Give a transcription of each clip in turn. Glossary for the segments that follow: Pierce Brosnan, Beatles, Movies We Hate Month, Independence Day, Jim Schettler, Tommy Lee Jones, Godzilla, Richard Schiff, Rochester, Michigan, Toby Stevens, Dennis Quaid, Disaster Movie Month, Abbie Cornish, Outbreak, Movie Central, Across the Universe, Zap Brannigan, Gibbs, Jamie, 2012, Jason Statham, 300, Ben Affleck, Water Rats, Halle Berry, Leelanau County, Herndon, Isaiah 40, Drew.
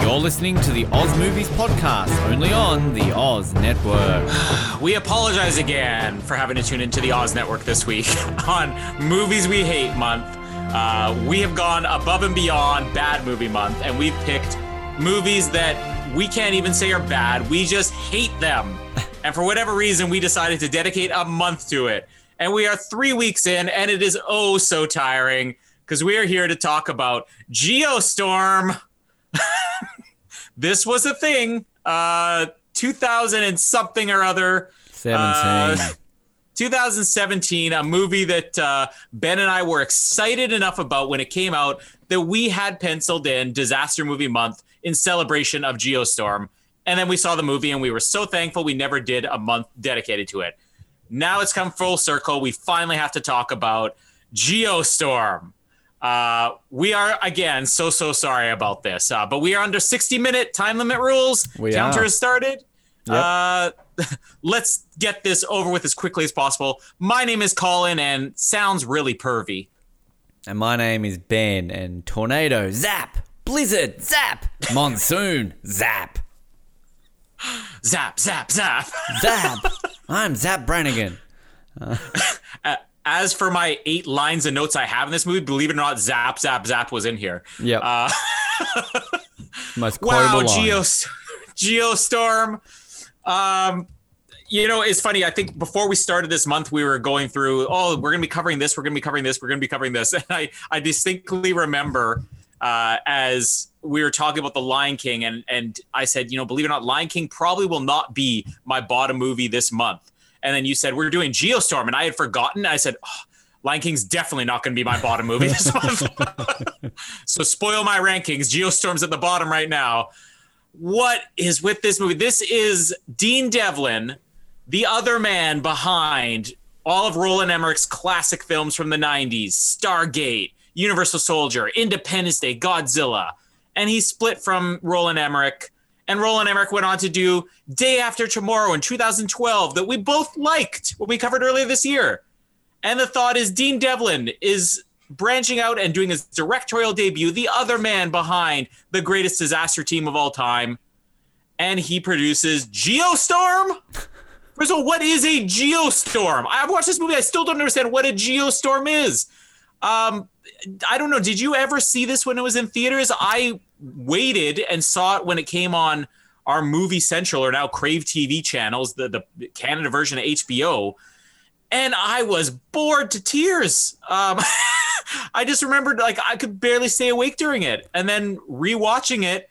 You're listening to the Oz Movies Podcast, only on the Oz Network. We apologize again for having to tune into the Oz Network this week on Movies We Hate Month. We have gone above and beyond Bad Movie Month, and we've picked movies that we can't even say are bad. We just hate them. And for whatever reason, we decided to dedicate a month to it. And we are 3 weeks in, and it is oh so tiring, because we are here to talk about Geostorm. This was a thing, 2000 and something or other. 2017, a movie that Ben and I were excited enough about when it came out that we had penciled in Disaster Movie Month in celebration of Geostorm. And then we saw the movie and we were so thankful we never did a month dedicated to it. Now it's come full circle. We finally have to talk about Geostorm. We are, again, so sorry about this. But we are under 60-minute time limit rules. Counter has started. Yep. Let's get this over with as quickly as possible. My name is Colin, and sounds really pervy. And my name is Ben, and tornado, zap. Blizzard, zap. Monsoon, zap. Zap, zap, zap. Zap. I'm Zap Brannigan. As for my 8 lines of notes I have in this movie, believe it or not, zap, zap, zap was in here. Yep. Most quotable line. Geostorm. You know, it's funny. I think before we started this month, we were going through, we're going to be covering this. We're going to be covering this. We're going to be covering this. And I distinctly remember as we were talking about The Lion King, and I said, you know, believe it or not, Lion King probably will not be my bottom movie this month. And then you said, we're doing Geostorm. And I had forgotten. I said, Lion King's definitely not going to be my bottom movie this month. So spoil my rankings. Geostorm's at the bottom right now. What is with this movie? This is Dean Devlin, the other man behind all of Roland Emmerich's classic films from the 90s, Stargate, Universal Soldier, Independence Day, Godzilla. And he split from Roland Emmerich. And Roland Emmerich went on to do Day After Tomorrow in 2012 that we both liked, what we covered earlier this year. And the thought is Dean Devlin is branching out and doing his directorial debut, the other man behind the greatest disaster team of all time. And he produces Geostorm? First of all, what is a Geostorm? I've watched this movie. I still don't understand what a Geostorm is. I don't know. Did you ever see this when it was in theaters? I waited and saw it when it came on our Movie Central, or now Crave TV channels, the Canada version of HBO. And I was bored to tears. I just remembered, like, I could barely stay awake during it. And then rewatching it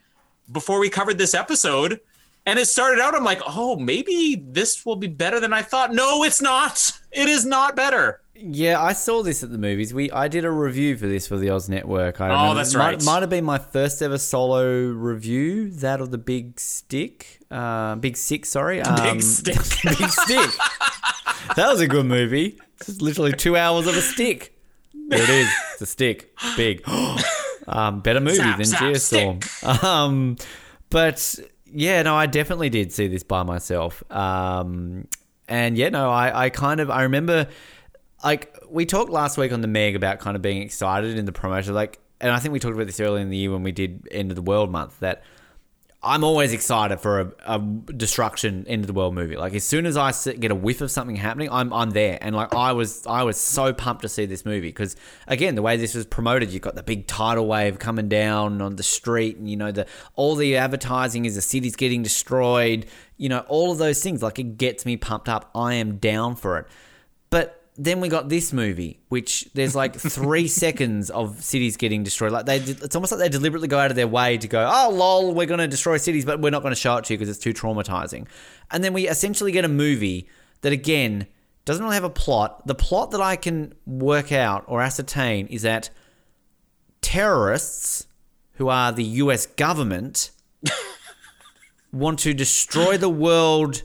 before we covered this episode, and it started out, I'm like, oh, maybe this will be better than I thought. No, it's not. It is not better. Yeah, I saw this at the movies. I did a review for this for the Oz Network. That's right. Might have been my first ever solo review, that or the Big Sick. Big Stick. Big Stick. That was a good movie. It's literally 2 hours of a stick. There it is. It's a stick. Big. Better movie than Geostorm. But yeah, no, I definitely did see this by myself. I remember, like, we talked last week on The Meg about kind of being excited in the promotion. Like, and I think we talked about this earlier in the year when we did End of the World Month, that I'm always excited for a destruction end of the world movie. Like, as soon as I get a whiff of something happening, I'm there. And like, I was so pumped to see this movie because, again, the way this was promoted, you've got the big tidal wave coming down on the street, and you know all the advertising is the city's getting destroyed. You know, all of those things. Like, it gets me pumped up. I am down for it. But then we got this movie, which there's like 3 seconds of cities getting destroyed. Like, it's almost like they deliberately go out of their way to go, oh, lol, we're going to destroy cities, but we're not going to show it to you because it's too traumatizing. And then we essentially get a movie that, again, doesn't really have a plot. The plot that I can work out or ascertain is that terrorists, who are the US government, want to destroy the world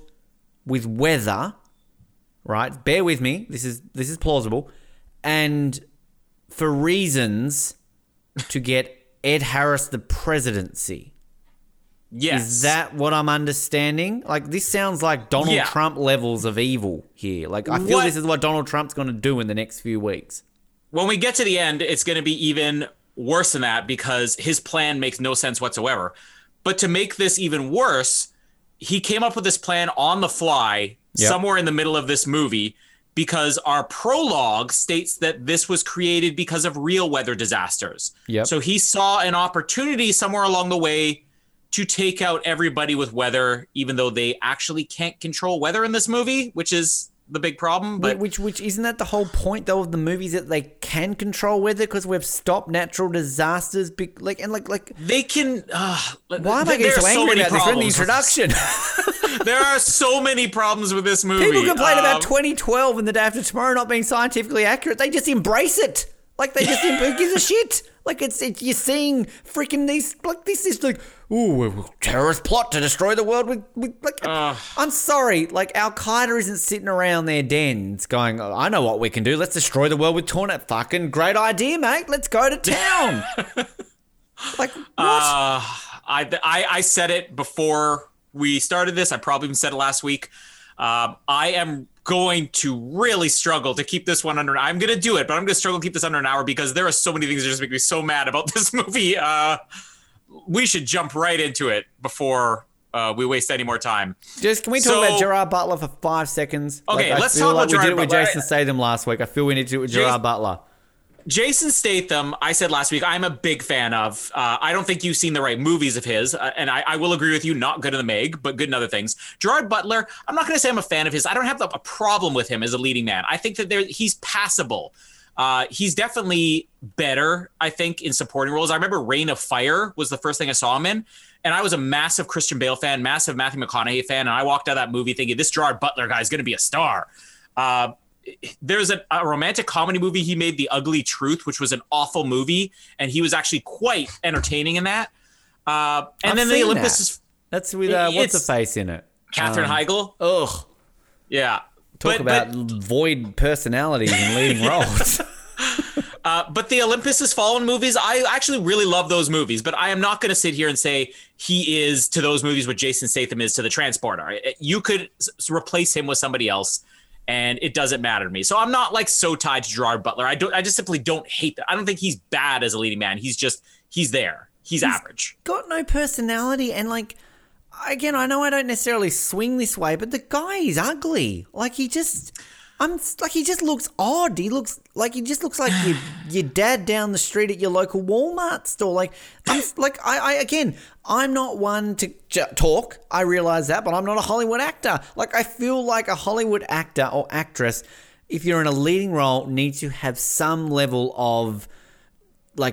with weather. Right, bear with me. This is plausible, and for reasons to get Ed Harris the presidency. Yes, is that what I'm understanding? Like, this sounds like Donald Trump levels of evil here. Like, I feel this is what Donald Trump's going to do in the next few weeks. when we get to the end, it's going to be even worse than that because his plan makes no sense whatsoever. But to make this even worse, he came up with this plan on the fly somewhere in the middle of this movie because our prologue states that this was created because of real weather disasters. Yep. So he saw an opportunity somewhere along the way to take out everybody with weather, even though they actually can't control weather in this movie, which is the big problem. But which isn't that the whole point though of the movies, that they can control weather because we've stopped natural disasters? They can. Why am I getting so angry about this in the introduction? There are so many problems with this movie. People complain about 2012 and The Day After Tomorrow not being scientifically accurate. They just embrace it. Who gives a shit? You're seeing freaking these. Ooh, terrorist plot to destroy the world with I'm sorry. Al-Qaeda isn't sitting around their dens going, oh, I know what we can do. Let's destroy the world with tornado. Fucking great idea, mate. Let's go to town. What? I said it before we started this. I probably even said it last week. I am going to really struggle to keep this one under. I'm going to do it, but I'm going to struggle to keep this under an hour because there are so many things that just make me so mad about this movie. We should jump right into it before we waste any more time. Just can we talk about Gerard Butler for 5 seconds? Okay, let's talk about Gerard Butler. We did it with Jason Statham last week. I feel we need to do it with Gerard Butler. Jason Statham, I said last week, I'm a big fan of. I don't think you've seen the right movies of his, and I will agree with you, not good in The Meg, but good in other things. Gerard Butler, I'm not going to say I'm a fan of his. I don't have a problem with him as a leading man. I think that he's passable. He's definitely better, I think, in supporting roles. I remember Reign of Fire was the first thing I saw him in. And I was a massive Christian Bale fan, massive Matthew McConaughey fan. And I walked out of that movie thinking, this Gerard Butler guy is going to be a star. There's a romantic comedy movie he made, The Ugly Truth, which was an awful movie. And he was actually quite entertaining in that. And then the Olympus is... That's with what's-her-face in it? Katherine Heigl. Ugh. Yeah. Talk about void personalities and leading roles. But the Olympus Has Fallen movies, I actually really love those movies, but I am not going to sit here and say he is to those movies what Jason Statham is to The Transporter. You could replace him with somebody else, and it doesn't matter to me. So I'm not so tied to Gerard Butler. I just simply don't hate that. I don't think he's bad as a leading man. He's there. He's average. Got no personality and Again, I know I don't necessarily swing this way, but the guy is ugly. He just looks odd. He just looks like your dad down the street at your local Walmart store. I'm not one to talk. I realize that, but I'm not a Hollywood actor. I feel like a Hollywood actor or actress, if you're in a leading role, needs to have some level of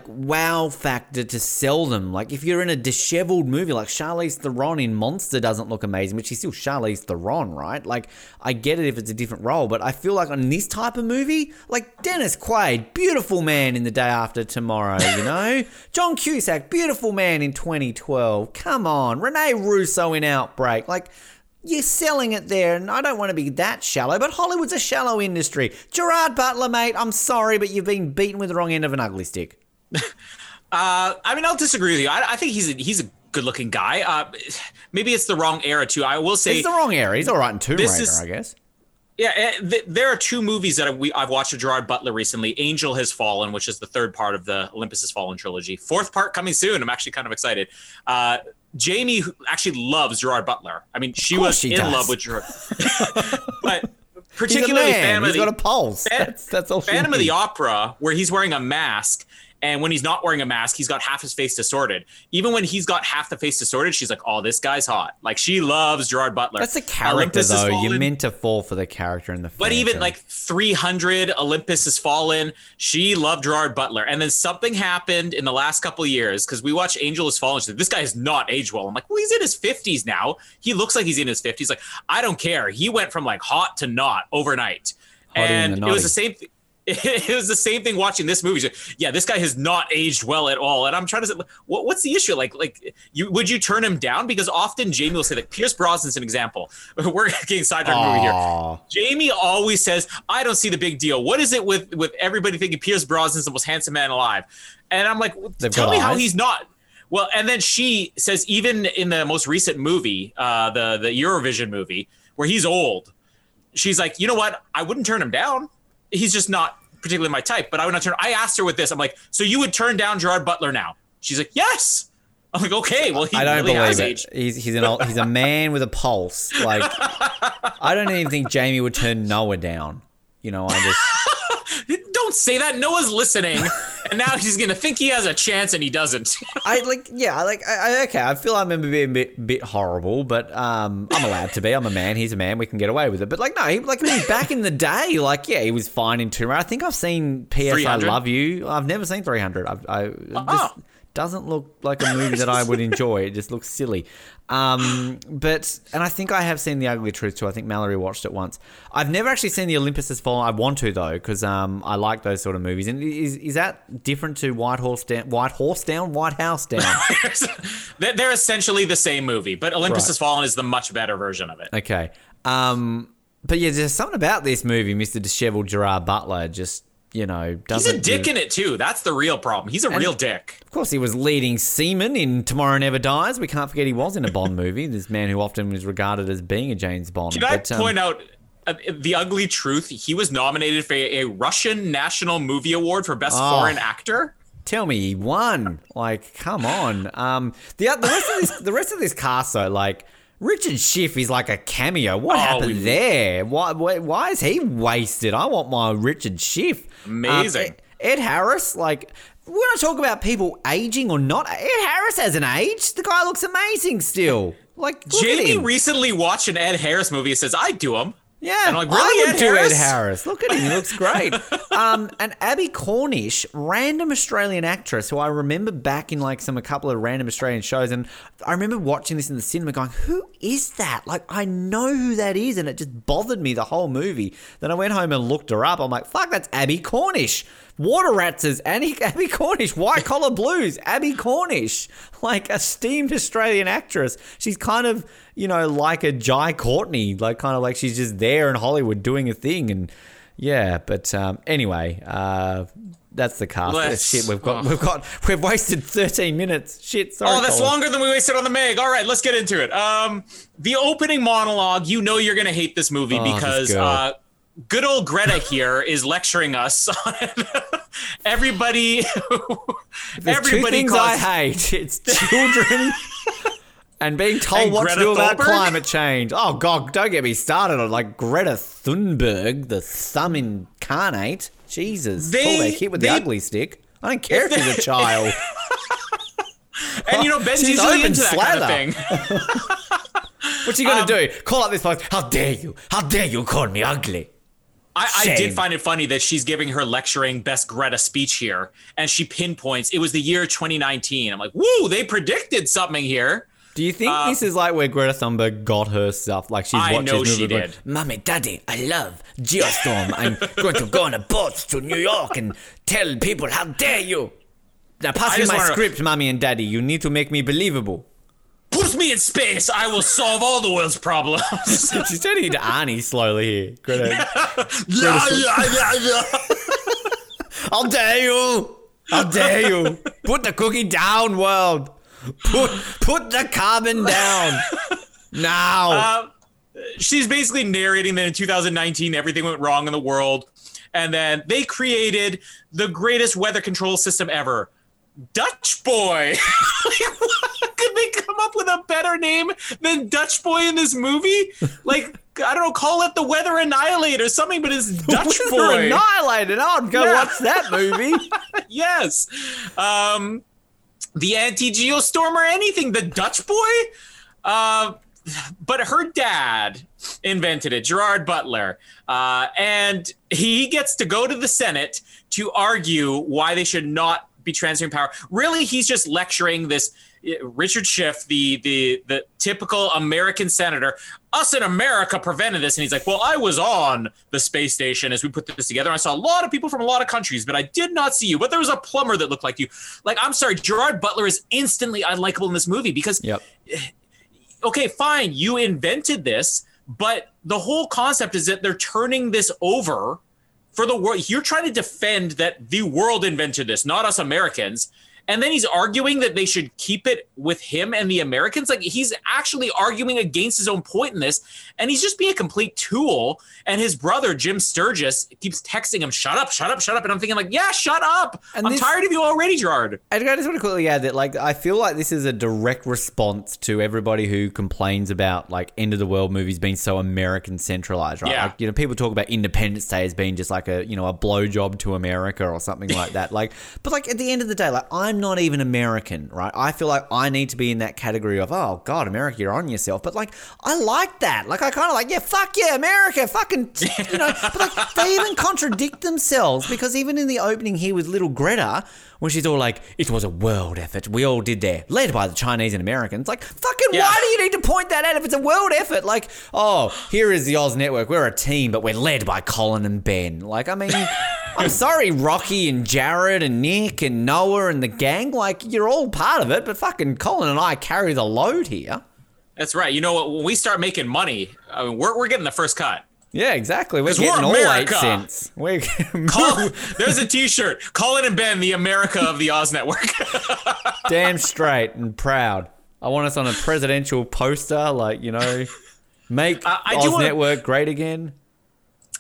wow factor to sell them. If you're in a disheveled movie, Charlize Theron in Monster doesn't look amazing, but she's still Charlize Theron, right? I get it if it's a different role, but I feel on this type of movie, Dennis Quaid, beautiful man in The Day After Tomorrow, John Cusack, beautiful man in 2012. Come on, Rene Russo in Outbreak. You're selling it there, and I don't want to be that shallow, but Hollywood's a shallow industry. Gerard Butler, mate, I'm sorry, but you've been beaten with the wrong end of an ugly stick. I'll disagree with you. I think he's a good-looking guy. Maybe it's the wrong era, too. I will say... It's the wrong era. He's all right in Tomb Raider, I guess. Yeah, there are two movies that I've watched of Gerard Butler recently. Angel Has Fallen, which is the third part of the Olympus Has Fallen trilogy. Fourth part coming soon. I'm actually kind of excited. Jamie actually loves Gerard Butler. I mean, she was in love with Gerard. But... particularly Phantom of the Opera, where he's wearing a mask, and when he's not wearing a mask, he's got half his face distorted. Even when he's got half the face distorted, she's like, oh, this guy's hot. She loves Gerard Butler. That's a character, though. You're meant to fall for the character in the film. But even 300, Olympus Has Fallen, she loved Gerard Butler. And then something happened in the last couple of years, because we watched Angel Has Fallen. She said, this guy has not aged well. I'm like, well, he's in his 50s now. He looks like he's in his 50s. I don't care. He went from hot to not overnight. Hotty and it was the same thing. It was the same thing watching this movie. This guy has not aged well at all. And I'm trying to say, what's the issue? Would you turn him down? Because often Jamie will say that. Pierce Brosnan's an example. We're getting sidetracked movie here. Jamie always says, I don't see the big deal. What is it with everybody thinking Pierce Brosnan's the most handsome man alive? And I'm like, tell me how he's not. Well, and then she says, even in the most recent movie, the Eurovision movie, where he's old, she's like, you know what? I wouldn't turn him down. He's just not particularly my type, but I would not turn. I asked her with this. I'm like, so you would turn down Gerard Butler now? She's like, yes. I'm like, okay, well, he I don't really believe has it. Age. He's a man with a pulse. Like, I don't even think Jamie would turn Noah down. You know, I just don't say that. Noah's listening, and now he's gonna think he has a chance, and he doesn't. Okay. I feel I remember being a bit horrible, but I'm allowed to be. I'm a man. He's a man. We can get away with it. But like, no, he back in the day, like, yeah, he was fine in Tomb Raider. I think I've seen P.S. 300. I Love You. I've never seen 300. Doesn't look like a movie that I would enjoy. It just looks silly. And I think I have seen The Ugly Truth too. I think Mallory watched it once. I've never actually seen The Olympus Has Fallen. I want to though, because I like those sort of movies. And is that different to White House Down? They're essentially the same movie, but Olympus Has Fallen is the much better version of it. Okay. But yeah, there's something about this movie, Mr. Disheveled Gerard Butler, just... You know, he's a dick in it too. That's the real problem. He's a real dick. Of course, he was leading seaman in Tomorrow Never Dies. We can't forget he was in a Bond movie. This man who often is regarded as being a James Bond. Can I point out The Ugly Truth? He was nominated for a Russian National Movie Award for Best Foreign Actor. Tell me he won. Like, come on. The rest of this cast though, like. Richard Schiff is like a cameo. What happened there? Why is he wasted? I want my Richard Schiff. Amazing. Ed Harris, like, when I talk about people aging or not, Ed Harris hasn't aged. The guy looks amazing still. Like, Jamie recently watched an Ed Harris movie and says, I'd do him. Yeah, and I'm like, really, Ed Harris. Look at him; he looks great. And Abbie Cornish, random Australian actress who I remember back in like a couple of random Australian shows, and I remember watching this in the cinema, going, "Who is that?" Like, I know who that is, and it just bothered me the whole movie. Then I went home and looked her up. I'm like, "Fuck, that's Abbie Cornish." Water Rats is Abbie Cornish. White Collar Blues, Abbie Cornish, like esteemed Australian actress. She's kind of, you know, like a Jai Courtney, like kind of like she's just there in Hollywood doing a thing. And yeah, but anyway, that's the cast. Shit, we've wasted 13 minutes. Shit, sorry. Oh, that's Colin. Longer than we wasted on the Meg. All right, let's get into it. The opening monologue, you know you're going to hate this movie because... This good old Greta here is lecturing us on everybody. There's two things I hate. It's children and being told what to do about climate change. Oh, God, don't get me started on like Greta Thunberg, the thumb incarnate. Jesus. They hit with the ugly stick. I don't care if she's a child. And, you know, Ben's usually into that kind of thing. What's he going to do? Call up this person. How dare you? How dare you call me ugly? I did find it funny that she's giving her lecturing Best Greta speech here, and she pinpoints it was the year 2019. I'm like, woo, they predicted something here. Do you think this is like where Greta Thunberg got her stuff? Like she's watching I know she did. Mummy, Daddy, I love Geostorm. I'm going to go on a boat to New York and tell people, how dare you? Now pass me my script, Mummy and Daddy. You need to make me believable. Put me in space. I will solve all the world's problems. She's turning into Arnie slowly here. Greta. How dare you? How dare you? Put the cookie down, world. Put the carbon down. Now. She's basically narrating that in 2019, everything went wrong in the world. And then they created the greatest weather control system ever. Dutch Boy. Could they come up with a better name than Dutch Boy in this movie? Like, I don't know, call it The Weather Annihilate or something, but it's Dutch Boy. The Weather Annihilate. I'll go watch that movie. Yes. The anti-Geostorm or anything, the Dutch Boy. But her dad invented it, Gerard Butler. And he gets to go to the Senate to argue why they should not be transferring power. Really, he's just lecturing this Richard Schiff, the typical American senator. Us in America prevented this. And he's like, well, I was on the space station as we put this together. I saw a lot of people from a lot of countries, but I did not see you. But there was a plumber that looked like you. Like, I'm sorry, Gerard Butler is instantly unlikable in this movie because, okay, fine, you invented this, but the whole concept is that they're turning this over for the world. You're trying to defend that the world invented this, not us Americans. And then he's arguing that they should keep it with him and the Americans. Like, he's actually arguing against his own point in this. And he's just being a complete tool. And his brother, Jim Sturgess, keeps texting him, shut up, shut up, shut up. And I'm thinking, like, yeah, shut up. And I'm tired of you already, Gerard. I just want to quickly add that, like, I feel like this is a direct response to everybody who complains about, like, end of the world movies being so American centralized, right? Yeah. Like, you know, people talk about Independence Day as being just like a, you know, a blowjob to America or something like that. Like, but like at the end of the day, like, I'm not even American, right? I feel like I need to be in that category of, oh God, America, you're on yourself. But like, I like that. Like, I kind of like, yeah, fuck yeah, America, fucking, you know. But like, they even contradict themselves, because even in the opening here with little Greta, when she's all like, it was a world effort, we all did there, led by the Chinese and Americans. Like, fucking, yeah, why do you need to point that out if it's a world effort? Like, oh, here is the Oz Network, we're a team, but we're led by Colin and Ben. Like, I mean, I'm sorry, Rocky and Jared and Nick and Noah and the gang, like, you're all part of it, but fucking Colin and I carry the load here. That's right. You know what? When we start making money, I mean, we're getting the first cut. Yeah, exactly. We're getting all 8 cents. There's a T-shirt. Colin and Ben, the America of the Oz Network. Damn straight and proud. I want us on a presidential poster, like, you know, make Oz Network great again.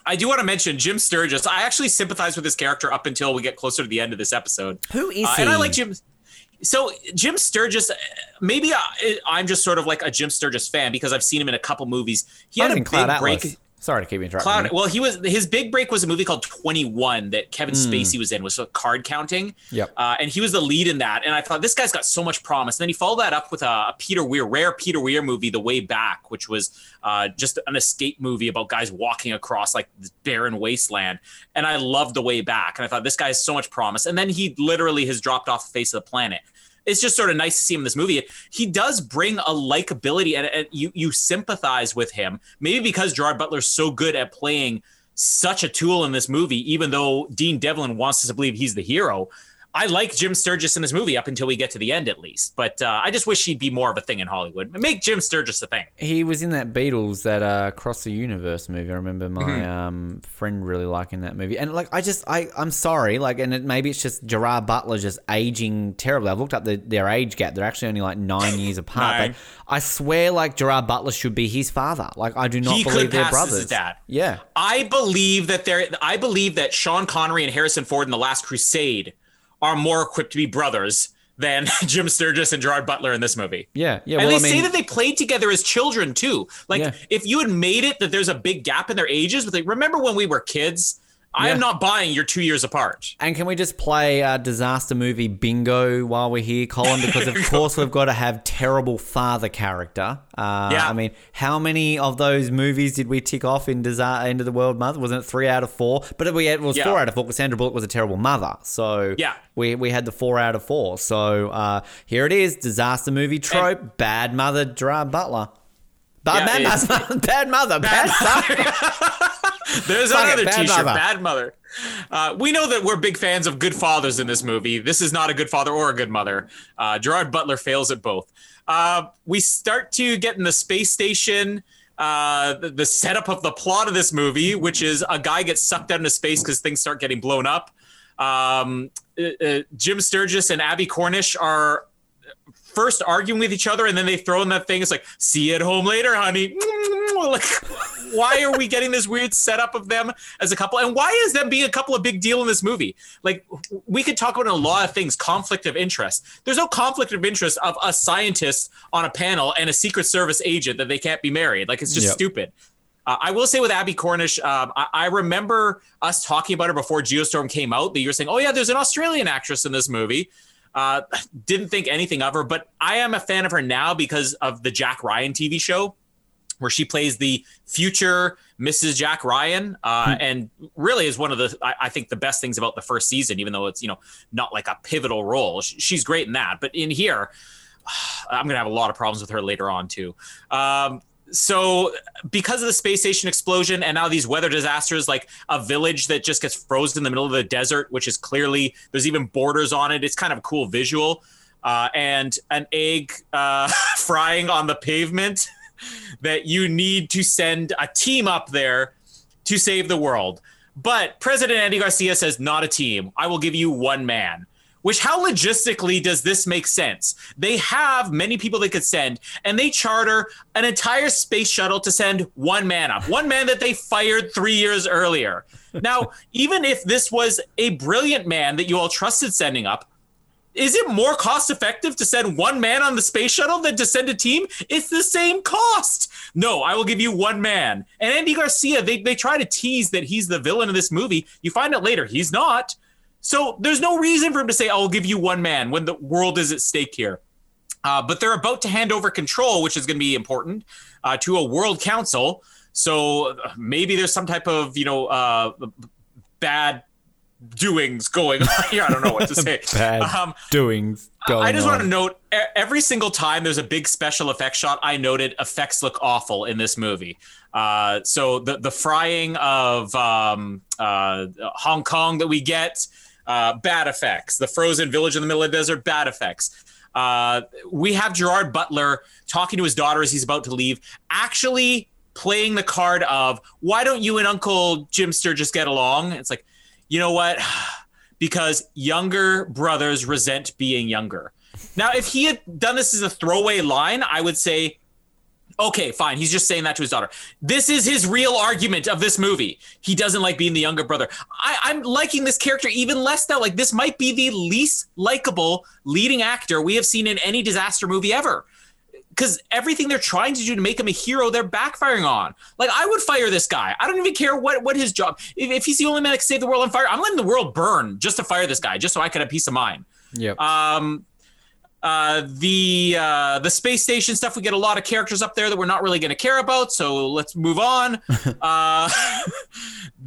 I do want to mention Jim Sturgess. I actually sympathize with his character up until we get closer to the end of this episode. Who is he? And I like Jim. So Jim Sturgess, maybe I'm just sort of like a Jim Sturgess fan because I've seen him in a couple movies. He had a big break. Sorry to keep interrupting. Well, his big break was a movie called 21 that Kevin Spacey was in, was sort of card counting. Yep. And he was the lead in that. And I thought, this guy's got so much promise. And then he followed that up with a rare Peter Weir movie, The Way Back, which was just an escape movie about guys walking across like this barren wasteland. And I loved The Way Back. And I thought, this guy has so much promise. And then he literally has dropped off the face of the planet. It's just sort of nice to see him in this movie. He does bring a likability, and you sympathize with him. Maybe because Gerard Butler's so good at playing such a tool in this movie, even though Dean Devlin wants us to believe he's the hero. I like Jim Sturgess in this movie up until we get to the end, at least. But I just wish he'd be more of a thing in Hollywood. Make Jim Sturgess a thing. He was in that Beatles, that Across the Universe movie. I remember my friend really liking that movie. And like, I'm sorry, like, and maybe it's just Gerard Butler just aging terribly. I've looked up their age gap. They're actually only like 9 years apart. But I swear, like, Gerard Butler should be his father. Like, I do not believe they're brothers. He could pass his dad. Yeah, I believe that Sean Connery and Harrison Ford in The Last Crusade are more equipped to be brothers than Jim Sturgess and Gerard Butler in this movie. Yeah. And say that they played together as children too. Like, if you had made it that there's a big gap in their ages, but like, remember when we were kids? I am not buying you're 2 years apart. And can we just play disaster movie bingo while we're here, Colin? Because, of course, we've got to have terrible father character. I mean, how many of those movies did we tick off in End of the World Month? Wasn't it 3 out of 4? But it was 4 out of 4 because Sandra Bullock was a terrible mother. So we had the 4 out of 4. So here it is, disaster movie trope, bad mother, Gerard Butler. Bad mother. There's another T-shirt, bad mother. We know that we're big fans of good fathers in this movie. This is not a good father or a good mother. Gerard Butler fails at both. We start to get in the space station. The setup of the plot of this movie, which is a guy gets sucked out into space because things start getting blown up. Jim Sturgess and Abbie Cornish are first arguing with each other, and then they throw in that thing. It's like, see you at home later, honey. Like, why are we getting this weird setup of them as a couple? And why is them being a couple a big deal in this movie? Like, we could talk about a lot of things, conflict of interest. There's no conflict of interest of a scientist on a panel and a Secret Service agent that they can't be married. Like, it's just stupid. I will say with Abbie Cornish, I remember us talking about her before Geostorm came out, that you were saying, oh yeah, there's an Australian actress in this movie. Didn't think anything of her, but I am a fan of her now because of the Jack Ryan TV show, where she plays the future Mrs. Jack Ryan, and really is one of the, I think, the best things about the first season, even though it's, you know, not like a pivotal role. She's great in that, but in here, I'm going to have a lot of problems with her later on too. So because of the space station explosion and now these weather disasters, like a village that just gets frozen in the middle of the desert, which is clearly, there's even borders on it. It's kind of a cool visual, and an egg frying on the pavement that you need to send a team up there to save the world. But President Andy Garcia says, not a team. I will give you one man. Which, how logistically does this make sense? They have many people they could send, and they charter an entire space shuttle to send one man up, one man that they fired 3 years earlier. Now, even if this was a brilliant man that you all trusted sending up, is it more cost effective to send one man on the space shuttle than to send a team? It's the same cost. No, I will give you one man. And Andy Garcia, they try to tease that he's the villain of this movie. You find out later he's not. So there's no reason for him to say, I'll give you one man when the world is at stake here. But they're about to hand over control, which is going to be important, to a world council. So maybe there's some type of, bad doings going on here. I don't know what to say. Bad doings going on. I just want to note, every single time there's a big special effects shot, I noted effects look awful in this movie. So the frying of Hong Kong that we get, bad effects. The frozen village in the middle of the desert, bad effects. We have Gerard Butler talking to his daughter as he's about to leave, actually playing the card of, why don't you and Uncle Jim Sturgess get along? It's like, you know what? Because younger brothers resent being younger. Now, if he had done this as a throwaway line, I would say, okay, fine. He's just saying that to his daughter. This is his real argument of this movie. He doesn't like being the younger brother. I'm liking this character even less now. Like, this might be the least likable leading actor we have seen in any disaster movie ever. Because everything they're trying to do to make him a hero, they're backfiring on. Like, I would fire this guy. I don't even care what his job. If he's the only man that can save the world on fire, I'm letting the world burn just to fire this guy, just so I could have peace of mind. Yep. The space station stuff, we get a lot of characters up there that we're not really going to care about, so let's move on.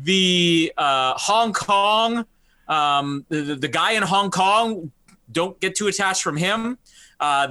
The Hong Kong, the guy in Hong Kong, don't get too attached from him.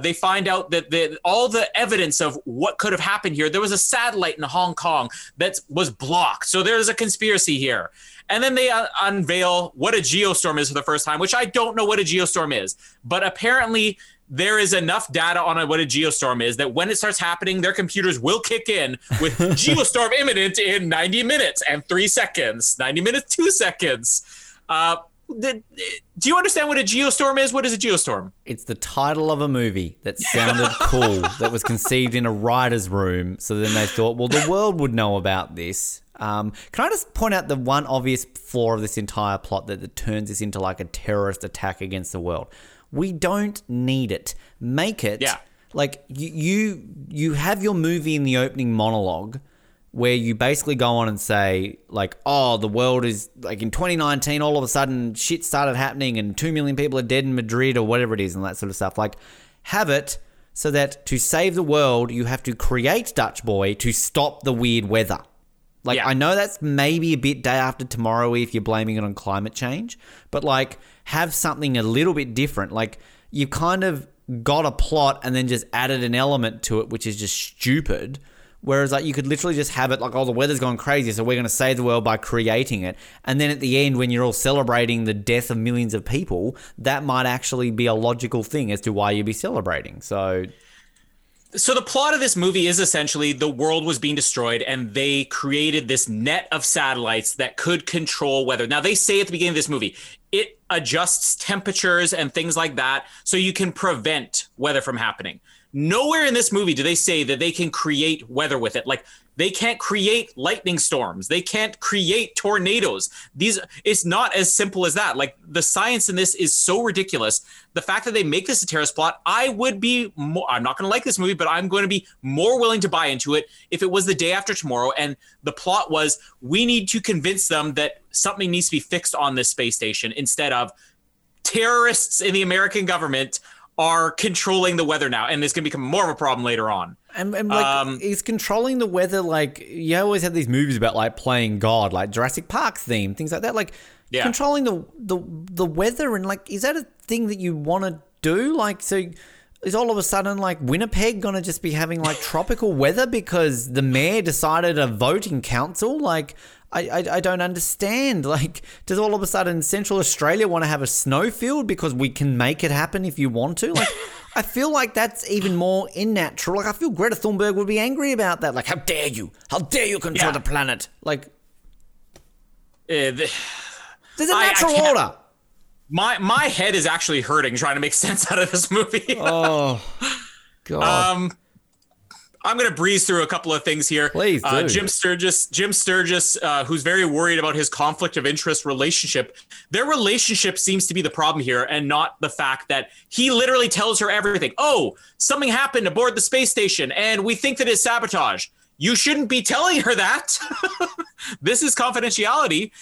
They find out that all the evidence of what could have happened here, there was a satellite in Hong Kong that was blocked. So there's a conspiracy here. And then they unveil what a geostorm is for the first time, which I don't know what a geostorm is. But apparently there is enough data on what a geostorm is that when it starts happening, their computers will kick in with geostorm imminent in 90 minutes and 3 seconds, 90 minutes, 2 seconds. Do you understand what a geostorm is? What is a geostorm? It's the title of a movie that sounded cool, that was conceived in a writer's room. So then they thought, well, the world would know about this. Can I just point out the one obvious flaw of this entire plot that turns this into like a terrorist attack against the world? We don't need it. Make it like you have your movie in the opening monologue, where you basically go on and say, like, oh, the world is, like, in 2019, all of a sudden shit started happening and 2 million people are dead in Madrid or whatever it is and that sort of stuff. Like, have it so that to save the world, you have to create Dutch Boy to stop the weird weather. Like, I know that's maybe a bit Day After Tomorrow-y if you're blaming it on climate change, but, like, have something a little bit different. Like, you kind of got a plot and then just added an element to it, which is just stupid. Whereas, like, you could literally just have it like, oh, the weather's gone crazy, so we're going to save the world by creating it. And then at the end, when you're all celebrating the death of millions of people, that might actually be a logical thing as to why you'd be celebrating. So the plot of this movie is essentially the world was being destroyed and they created this net of satellites that could control weather. Now, they say at the beginning of this movie, it adjusts temperatures and things like that so you can prevent weather from happening. Nowhere in this movie do they say that they can create weather with it. Like, they can't create lightning storms. They can't create tornadoes. It's not as simple as that. Like, the science in this is so ridiculous. The fact that they make this a terrorist plot, I'm not going to like this movie, but I'm going to be more willing to buy into it if it was the Day After Tomorrow. And the plot was, we need to convince them that something needs to be fixed on this space station instead of terrorists in the American government are controlling the weather now, and this can become more of a problem later on. And like, is controlling the weather, like, you always have these movies about, like, playing God, like Jurassic Park's theme, things like that. Like, controlling the weather, and, like, is that a thing that you want to do? Like, so is all of a sudden, like, Winnipeg going to just be having, like, tropical weather because the mayor decided a voting council? Like, I don't understand. Like, does all of a sudden Central Australia want to have a snowfield because we can make it happen if you want to? Like, I feel like that's even more unnatural. Like, I feel Greta Thunberg would be angry about that. Like, how dare you? How dare you control the planet? Like, there's a natural order. My head is actually hurting trying to make sense out of this movie. Oh, God. I'm going to breeze through a couple of things here. Please do. Jim Sturgess, who's very worried about his conflict of interest relationship. Their relationship seems to be the problem here, and not the fact that he literally tells her everything. Oh, something happened aboard the space station, and we think that it's sabotage. You shouldn't be telling her that. This is confidentiality.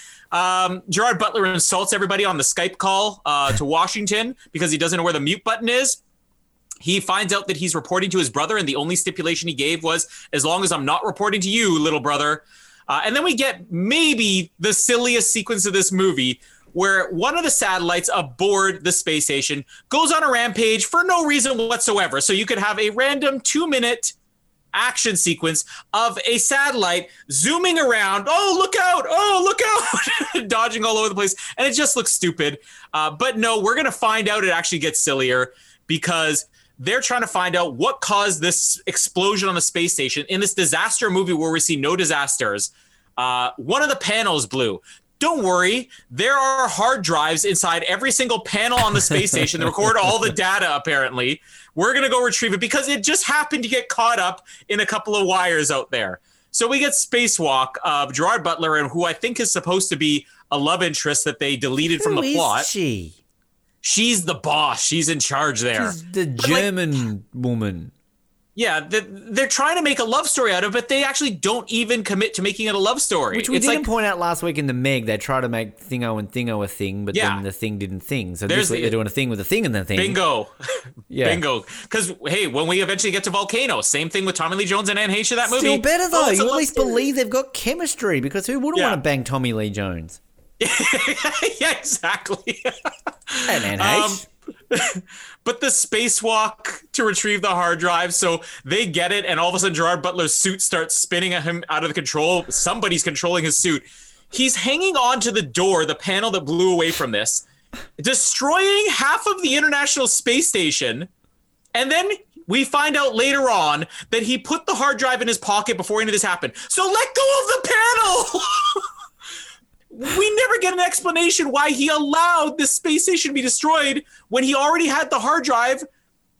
Gerard Butler insults everybody on the Skype call to Washington because he doesn't know where the mute button is. He finds out that he's reporting to his brother, and the only stipulation he gave was, as long as I'm not reporting to you, little brother. And then we get maybe the silliest sequence of this movie, where one of the satellites aboard the space station goes on a rampage for no reason whatsoever. So you could have a random 2-minute action sequence of a satellite zooming around. Oh, look out. Oh, look out. Dodging all over the place. And it just looks stupid. But no, we're going to find out it actually gets sillier, because they're trying to find out what caused this explosion on the space station in this disaster movie where we see no disasters. One of the panels blew. Don't worry. There are hard drives inside every single panel on the space station that record all the data, apparently. We're going to go retrieve it because it just happened to get caught up in a couple of wires out there. So we get Spacewalk of Gerard Butler, and who I think is supposed to be a love interest that they deleted from the plot. Who is she? She's the boss. She's in charge there. She's the German woman. Yeah, they're trying to make a love story out of it, but they actually don't even commit to making it a love story. Which we didn't point out last week in The Meg. They try to make Thingo and Thingo a thing, but then the thing didn't thing. So this week they're doing a thing with a thing and the thing. Bingo. Yeah. Bingo. Because, hey, when we eventually get to Volcano, same thing with Tommy Lee Jones and Anne Heche of that movie. Still better, though. You at least believe they've got chemistry, because who wouldn't want to bang Tommy Lee Jones? Yeah, exactly. And Anne Heche. But the spacewalk to retrieve the hard drive, so they get it, and all of a sudden Gerard Butler's suit starts spinning at him out of control. Somebody's controlling his suit. He's hanging on to the door, the panel that blew away from this, destroying half of the International Space Station, and then we find out later on that he put the hard drive in his pocket before any of this happened. So let go of the panel! We never get an explanation why he allowed this space station to be destroyed when he already had the hard drive,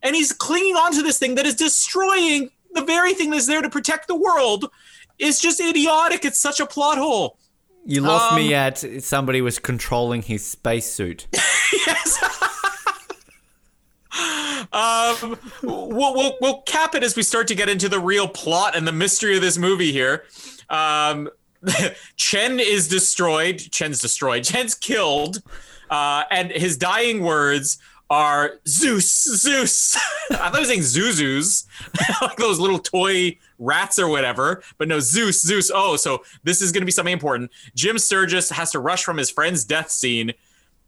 and he's clinging onto this thing that is destroying the very thing that's there to protect the world. It's just idiotic. It's such a plot hole. You lost me at somebody was controlling his spacesuit. Yes. We'll cap it as we start to get into the real plot and the mystery of this movie here. Chen is destroyed. Chen's killed. And his dying words are Zeus. I thought he was saying Zuzus, like those little toy rats or whatever. But no, Zeus. Oh, so this is going to be something important. Jim Sturgess has to rush from his friend's death scene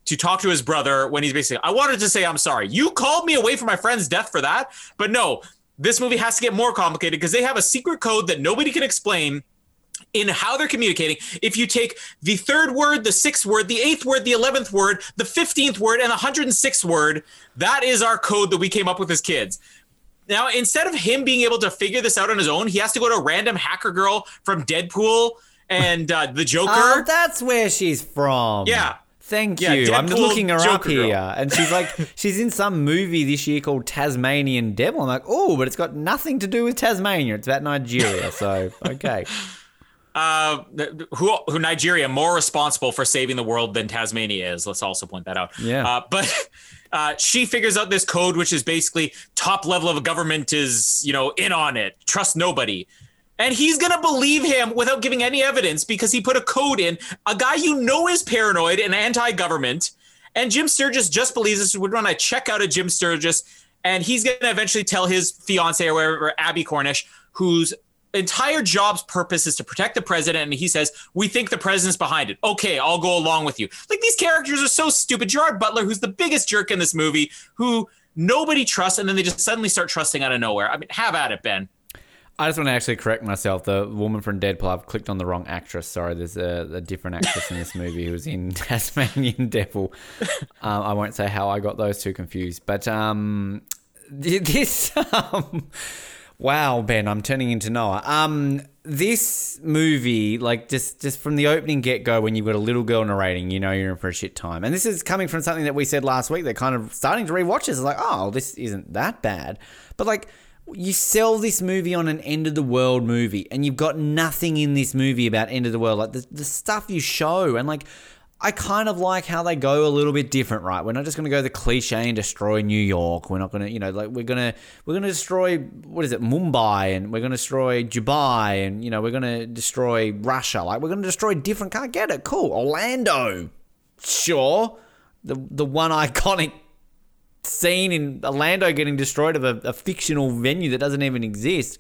to talk to his brother when he's basically, I wanted to say, I'm sorry. You called me away from my friend's death for that. But no, this movie has to get more complicated because they have a secret code that nobody can explain in how they're communicating. If you take the third word, the sixth word, the eighth word, the 11th word, the 15th word, and the 106th word, that is our code that we came up with as kids. Now, instead of him being able to figure this out on his own, he has to go to a random hacker girl from Deadpool and the Joker. Oh, that's where she's from. Yeah. Thank you. Deadpool, I'm looking her Joker up here. Girl. And she's like, she's in some movie this year called Tasmanian Devil. I'm like, oh, but it's got nothing to do with Tasmania. It's about Nigeria. So, okay. Who Nigeria more responsible for saving the world than Tasmania is. Let's also point that out. Yeah. But she figures out this code, which is basically top level of government is, in on it. Trust nobody. And he's going to believe him without giving any evidence because he put a code in. A guy is paranoid and anti-government. And Jim Sturgess just believes this. We're going to check out a Jim Sturgess. And he's going to eventually tell his fiance or whatever, Abbie Cornish, who's entire job's purpose is to protect the president, and he says, we think the president's behind it. Okay, I'll go along with you. Like, these characters are so stupid. Gerard Butler, who's the biggest jerk in this movie, who nobody trusts, and then they just suddenly start trusting out of nowhere. I mean, have at it, Ben. I just want to actually correct myself. The woman from Deadpool, I've clicked on the wrong actress. Sorry, there's a different actress in this movie who was in Tasmanian Devil. I won't say how I got those two confused. But this... Wow, Ben, I'm turning into Noah. This movie, like, just from the opening get-go when you've got a little girl narrating, you know you're in for a shit time. And this is coming from something that we said last week. They're kind of starting to rewatch this. It's like, oh, this isn't that bad. But, like, you sell this movie on an end-of-the-world movie, and you've got nothing in this movie about end-of-the-world. Like, the stuff you show, and, like, I kind of like how they go a little bit different, right? We're not just going to go the cliche and destroy New York. We're not going to, you know, like we're going to destroy, what is it, Mumbai, and we're going to destroy Dubai, and, you know, we're going to destroy Russia. Like, we're going to destroy different, can't get it, cool. Orlando, sure. The one iconic scene in Orlando getting destroyed of a fictional venue that doesn't even exist.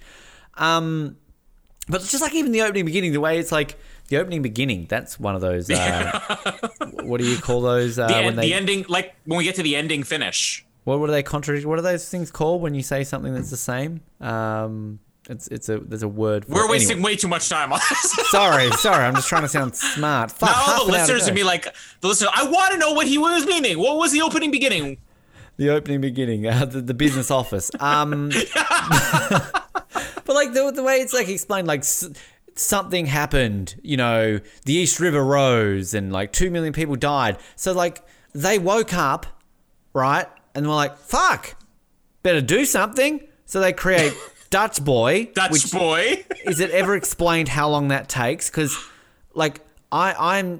But it's just like even the opening beginning, the way it's like, the opening beginning, that's one of those, what do you call those? The ending, like when we get to the ending finish. What are they contradict? What are those things called when you say something that's the same? There's a word for it. We're wasting way too much time on this. Sorry. I'm just trying to sound smart. Fuck, now all the listeners would be like, I want to know what he was meaning. What was the opening beginning? The opening beginning, the business office. But like the way it's like explained, like, something happened, you know, the East River rose and like 2 million people died. So like they woke up, right? And were like, fuck, better do something. So they create Dutch Boy. Dutch Boy. Is it ever explained how long that takes? Because like I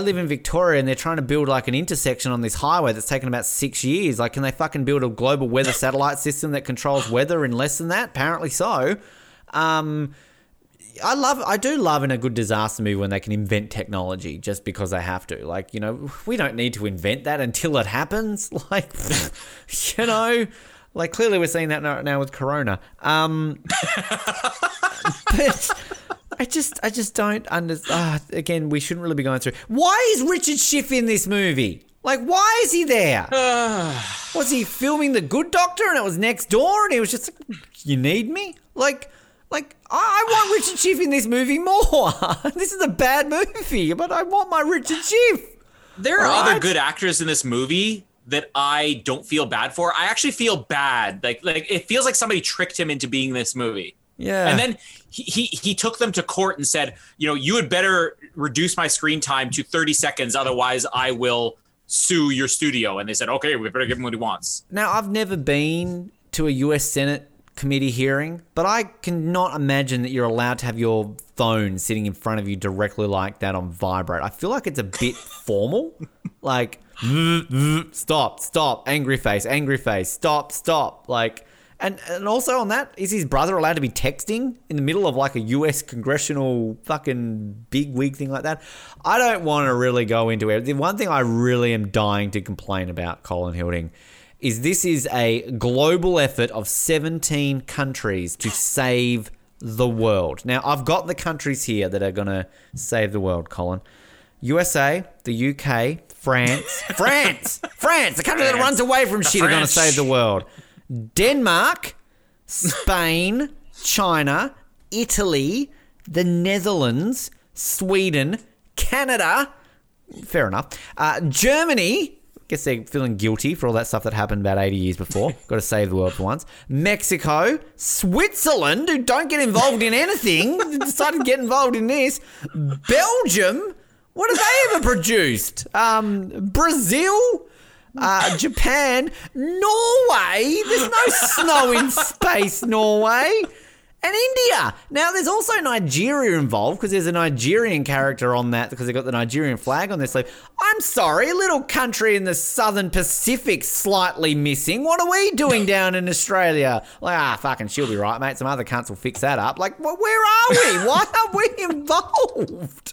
live in Victoria and they're trying to build like an intersection on this highway that's taken about 6 years. Like, can they fucking build a global weather satellite system that controls weather in less than that? Apparently so. I do love in a good disaster movie when they can invent technology just because they have to. Like, you know, we don't need to invent that until it happens. Like, you know, like clearly we're seeing that now with Corona. But I just don't understand. Again, we shouldn't really be going through. Why is Richard Schiff in this movie? Like, why is he there? Was he filming The Good Doctor and it was next door and he was just like, you need me? Like, I want Richard Schiff in this movie more. This is a bad movie, but I want my Richard Schiff. There are other good actors in this movie that I don't feel bad for. I actually feel bad. Like it feels like somebody tricked him into being in this movie. Yeah. And then he took them to court and said, you know, you had better reduce my screen time to 30 seconds. Otherwise, I will sue your studio. And they said, okay, we better give him what he wants. Now, I've never been to a U.S. Senate committee hearing, but I cannot imagine that you're allowed to have your phone sitting in front of you directly like that on vibrate. I feel like it's a bit formal. Like, stop, angry face, stop. Like, and also on that, is his brother allowed to be texting in the middle of like a US congressional fucking big wig thing like that? I don't want to really go into it. The one thing I really am dying to complain about, Colin Hilding, is this is a global effort of 17 countries to save the world. Now, I've got the countries here that are going to save the world, Colin. USA, the UK, France, the country that runs away from shit, are going to save the world. Denmark, Spain, China, Italy, the Netherlands, Sweden, Canada, fair enough, Germany, I guess they're feeling guilty for all that stuff that happened about 80 years before. Got to save the world for once. Mexico, Switzerland, who don't get involved in anything, decided to get involved in this. Belgium, what have they ever produced? Brazil, Japan, Norway. There's no snow in space, Norway. And India. Now, there's also Nigeria involved because there's a Nigerian character on that because they've got the Nigerian flag on their sleeve. I'm sorry, a little country in the southern Pacific slightly missing. What are we doing down in Australia? Like, fucking she'll be right, mate. Some other cunts will fix that up. Like, well, where are we? Why are we involved?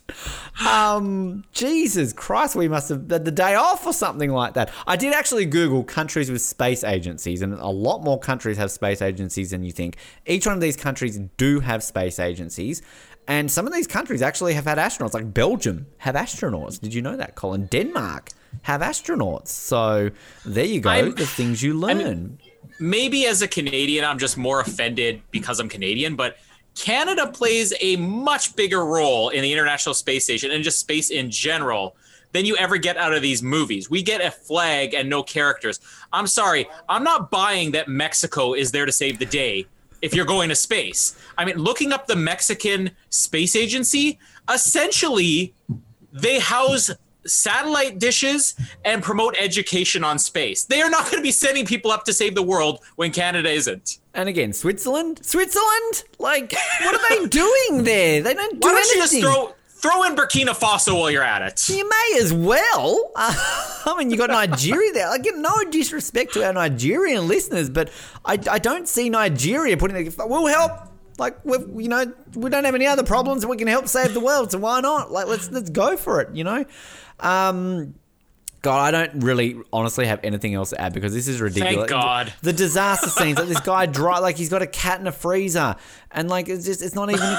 Jesus Christ, we must have had the day off or something like that. I did actually Google countries with space agencies, and a lot more countries have space agencies than you think. Each one of these countries do have space agencies, and some of these countries actually have had astronauts. Like Belgium have astronauts. Did you know that, Colin? Denmark have astronauts. So there you go, the things you learn. Maybe as a Canadian, I'm just more offended because I'm Canadian, but Canada plays a much bigger role in the International Space Station and just space in general than you ever get out of these movies. We get a flag and no characters. I'm sorry, I'm not buying that Mexico is there to save the day. if you're going to space. I mean, looking up the Mexican Space Agency, essentially they house satellite dishes and promote education on space. They are not going to be sending people up to save the world when Canada isn't. And again, Switzerland? Like, what are they doing there? They don't do anything. Why don't you just throw in Burkina Faso while you're at it? You may as well. I mean, you got Nigeria there. Again, no disrespect to our Nigerian listeners, but I don't see Nigeria putting the, we'll help. Like, you know, we don't have any other problems and we can help save the world, so why not? Like, let's go for it, you know? God, I don't really honestly have anything else to add because this is ridiculous. Thank God. The disaster scenes, like this guy like he's got a cat in a freezer, and like it's not even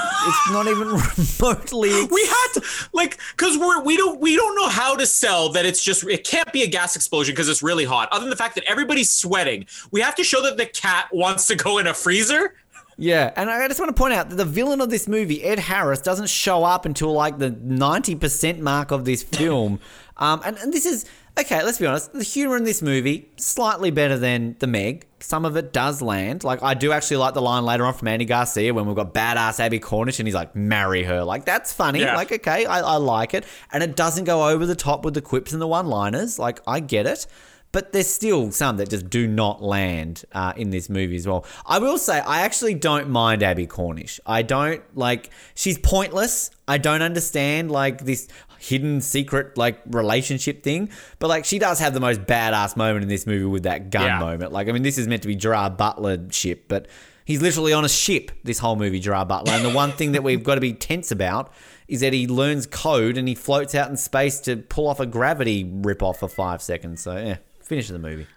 remotely. We had to, like, because we don't know how to sell that it's just, it can't be a gas explosion because it's really hot. Other than the fact that everybody's sweating, we have to show that the cat wants to go in a freezer. Yeah, and I just want to point out that the villain of this movie, Ed Harris, doesn't show up until like the 90% mark of this film. And this is, okay, let's be honest, the humor in this movie, slightly better than The Meg. Some of it does land. Like, I do actually like the line later on from Andy Garcia when we've got badass Abbie Cornish and he's like, marry her. Like, that's funny. Yeah. Like, okay, I like it. And it doesn't go over the top with the quips and the one-liners. Like, I get it. But there's still some that just do not land in this movie as well. I will say I actually don't mind Abbie Cornish. I don't, like, she's pointless. I don't understand, like, this hidden secret, like, relationship thing. But, like, she does have the most badass moment in this movie with that gun moment. Like, I mean, this is meant to be Gerard Butler ship, but he's literally on a ship this whole movie, Gerard Butler. And the one thing that we've got to be tense about is that he learns code and he floats out in space to pull off a gravity ripoff for 5 seconds. So, yeah. Finish the movie.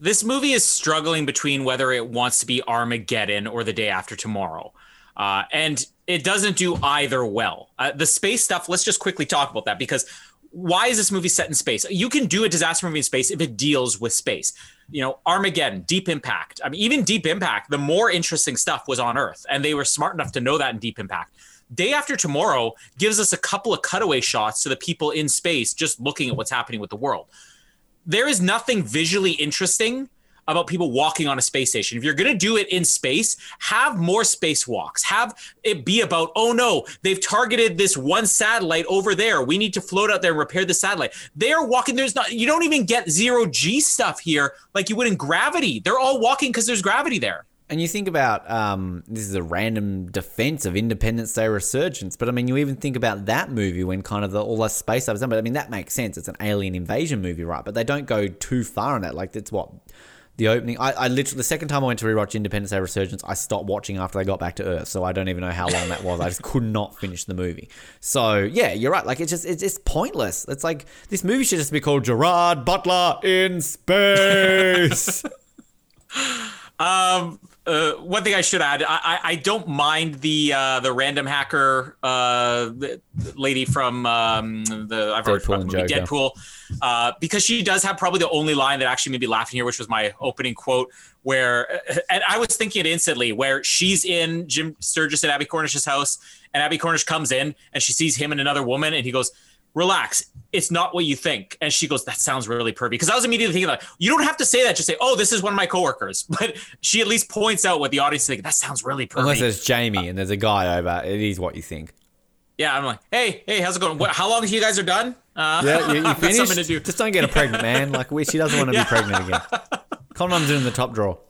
This movie is struggling between whether it wants to be Armageddon or The Day After Tomorrow. And it doesn't do either well. The space stuff, let's just quickly talk about that, because why is this movie set in space? You can do a disaster movie in space if it deals with space. You know, Armageddon, Deep Impact. I mean, even Deep Impact, the more interesting stuff was on Earth, and they were smart enough to know that in Deep Impact. Day After Tomorrow gives us a couple of cutaway shots to the people in space just looking at what's happening with the world. There is nothing visually interesting about people walking on a space station. If you're going to do it in space, have more spacewalks. Have it be about, oh no, they've targeted this one satellite over there. We need to float out there and repair the satellite. They're walking. You don't even get zero G stuff here like you would in Gravity. They're all walking because there's gravity there. And you think about, this is a random defense of Independence Day resurgence, but I mean, you even think about that movie when kind of all the space stuff was done, but I mean, that makes sense. It's an alien invasion movie, right? But they don't go too far on that. Like, that's what the opening, I literally, the second time I went to rewatch Independence Day Resurgence, I stopped watching after they got back to Earth. So I don't even know how long that was. I just could not finish the movie. So yeah, you're right. Like, it's pointless. It's like, this movie should just be called Gerard Butler in Space. One thing I should add, I don't mind the random hacker lady from Deadpool, because she does have probably the only line that actually made me laugh in here, which was my opening quote, where, and I was thinking it instantly, where she's in Jim Sturgess at Abbie Cornish's house, and Abbie Cornish comes in and she sees him and another woman, and he goes, relax, it's not what you think. And she goes, that sounds really pervy. Because I was immediately thinking, like, you don't have to say that. Just say, oh, this is one of my coworkers. But she at least points out what the audience thinks. That sounds really pervy. Unless there's Jamie and there's a guy over. It is what you think. Yeah, I'm like, hey, how's it going? How long you guys are done? Yeah, you finished? Something to do. Just don't get her pregnant, man. Like, she doesn't want to be pregnant again. Condoms are in the top drawer.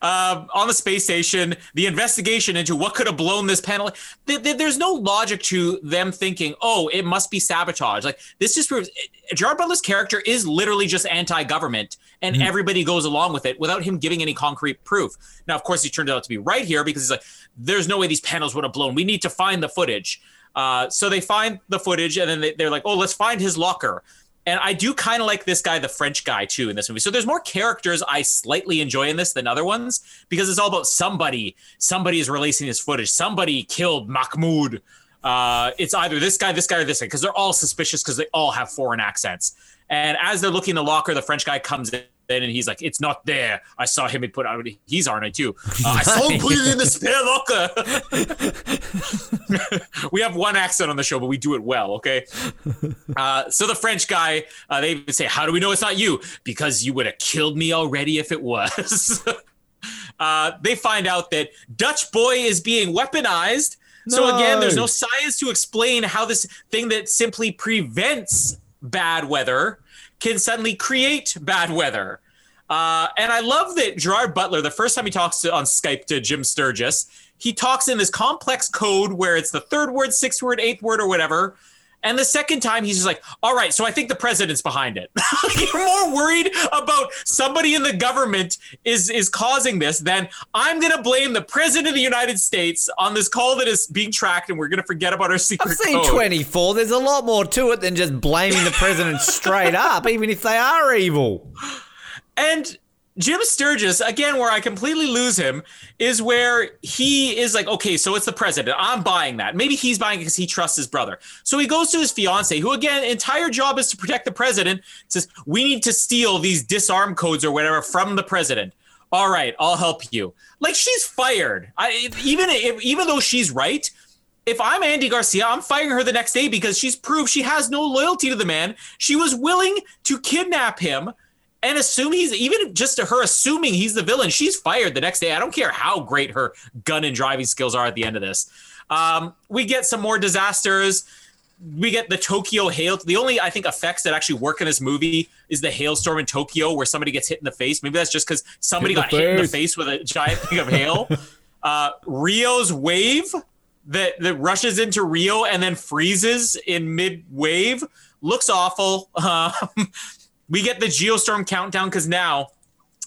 On the space station, the investigation into what could have blown this panel, there's no logic to them thinking, oh, it must be sabotage. Like, this just proves Gerard Butler's character is literally just anti-government, and everybody goes along with it without him giving any concrete proof. Now, of course, he turned out to be right here, because he's like, there's no way these panels would have blown. We need to find the footage. So they find the footage, and then they're like, oh, let's find his locker. And I do kind of like this guy, the French guy, too, in this movie. So there's more characters I slightly enjoy in this than other ones, because it's all about somebody. Somebody is releasing this footage. Somebody killed Mahmoud. It's either this guy, or this guy, because they're all suspicious because they all have foreign accents. And as they're looking in the locker, the French guy comes in and he's like, it's not there. I saw him. He put out. He's RNA, too. I saw him put it in the spare locker. We have one accent on the show, but we do it well, okay? So the French guy, they even say, how do we know it's not you? Because you would have killed me already if it was. They find out that Dutch Boy is being weaponized. No. So again, there's no science to explain how this thing that simply prevents bad weather can suddenly create bad weather. And I love that Gerard Butler, the first time he talks on Skype to Jim Sturgess, he talks in this complex code where it's the third word, sixth word, eighth word, or whatever. And the second time, he's just like, all right, so I think the president's behind it. You're more worried about somebody in the government is causing this than I'm going to blame the president of the United States on this call that is being tracked and we're going to forget about our secret code. I've seen 24. There's a lot more to it than just blaming the president straight up, even if they are evil. And Jim Sturgess, again, where I completely lose him, is where he is like, okay, so it's the president. I'm buying that. Maybe he's buying it because he trusts his brother. So he goes to his fiance, who, again, entire job is to protect the president, says, we need to steal these disarm codes or whatever from the president. All right, I'll help you. Like, she's fired. Even though she's right, if I'm Andy Garcia, I'm firing her the next day because she's proved she has no loyalty to the man. She was willing to kidnap him. And assume he's, even just to her assuming he's the villain, she's fired the next day. I don't care how great her gun and driving skills are at the end of this. We get some more disasters. We get the Tokyo hail. The only, I think, effects that actually work in this movie is the hailstorm in Tokyo where somebody gets hit in the face. Maybe that's just because somebody got hit in the face with a giant thing of hail. Rio's wave that rushes into Rio and then freezes in mid-wave looks awful. We get the Geostorm countdown because now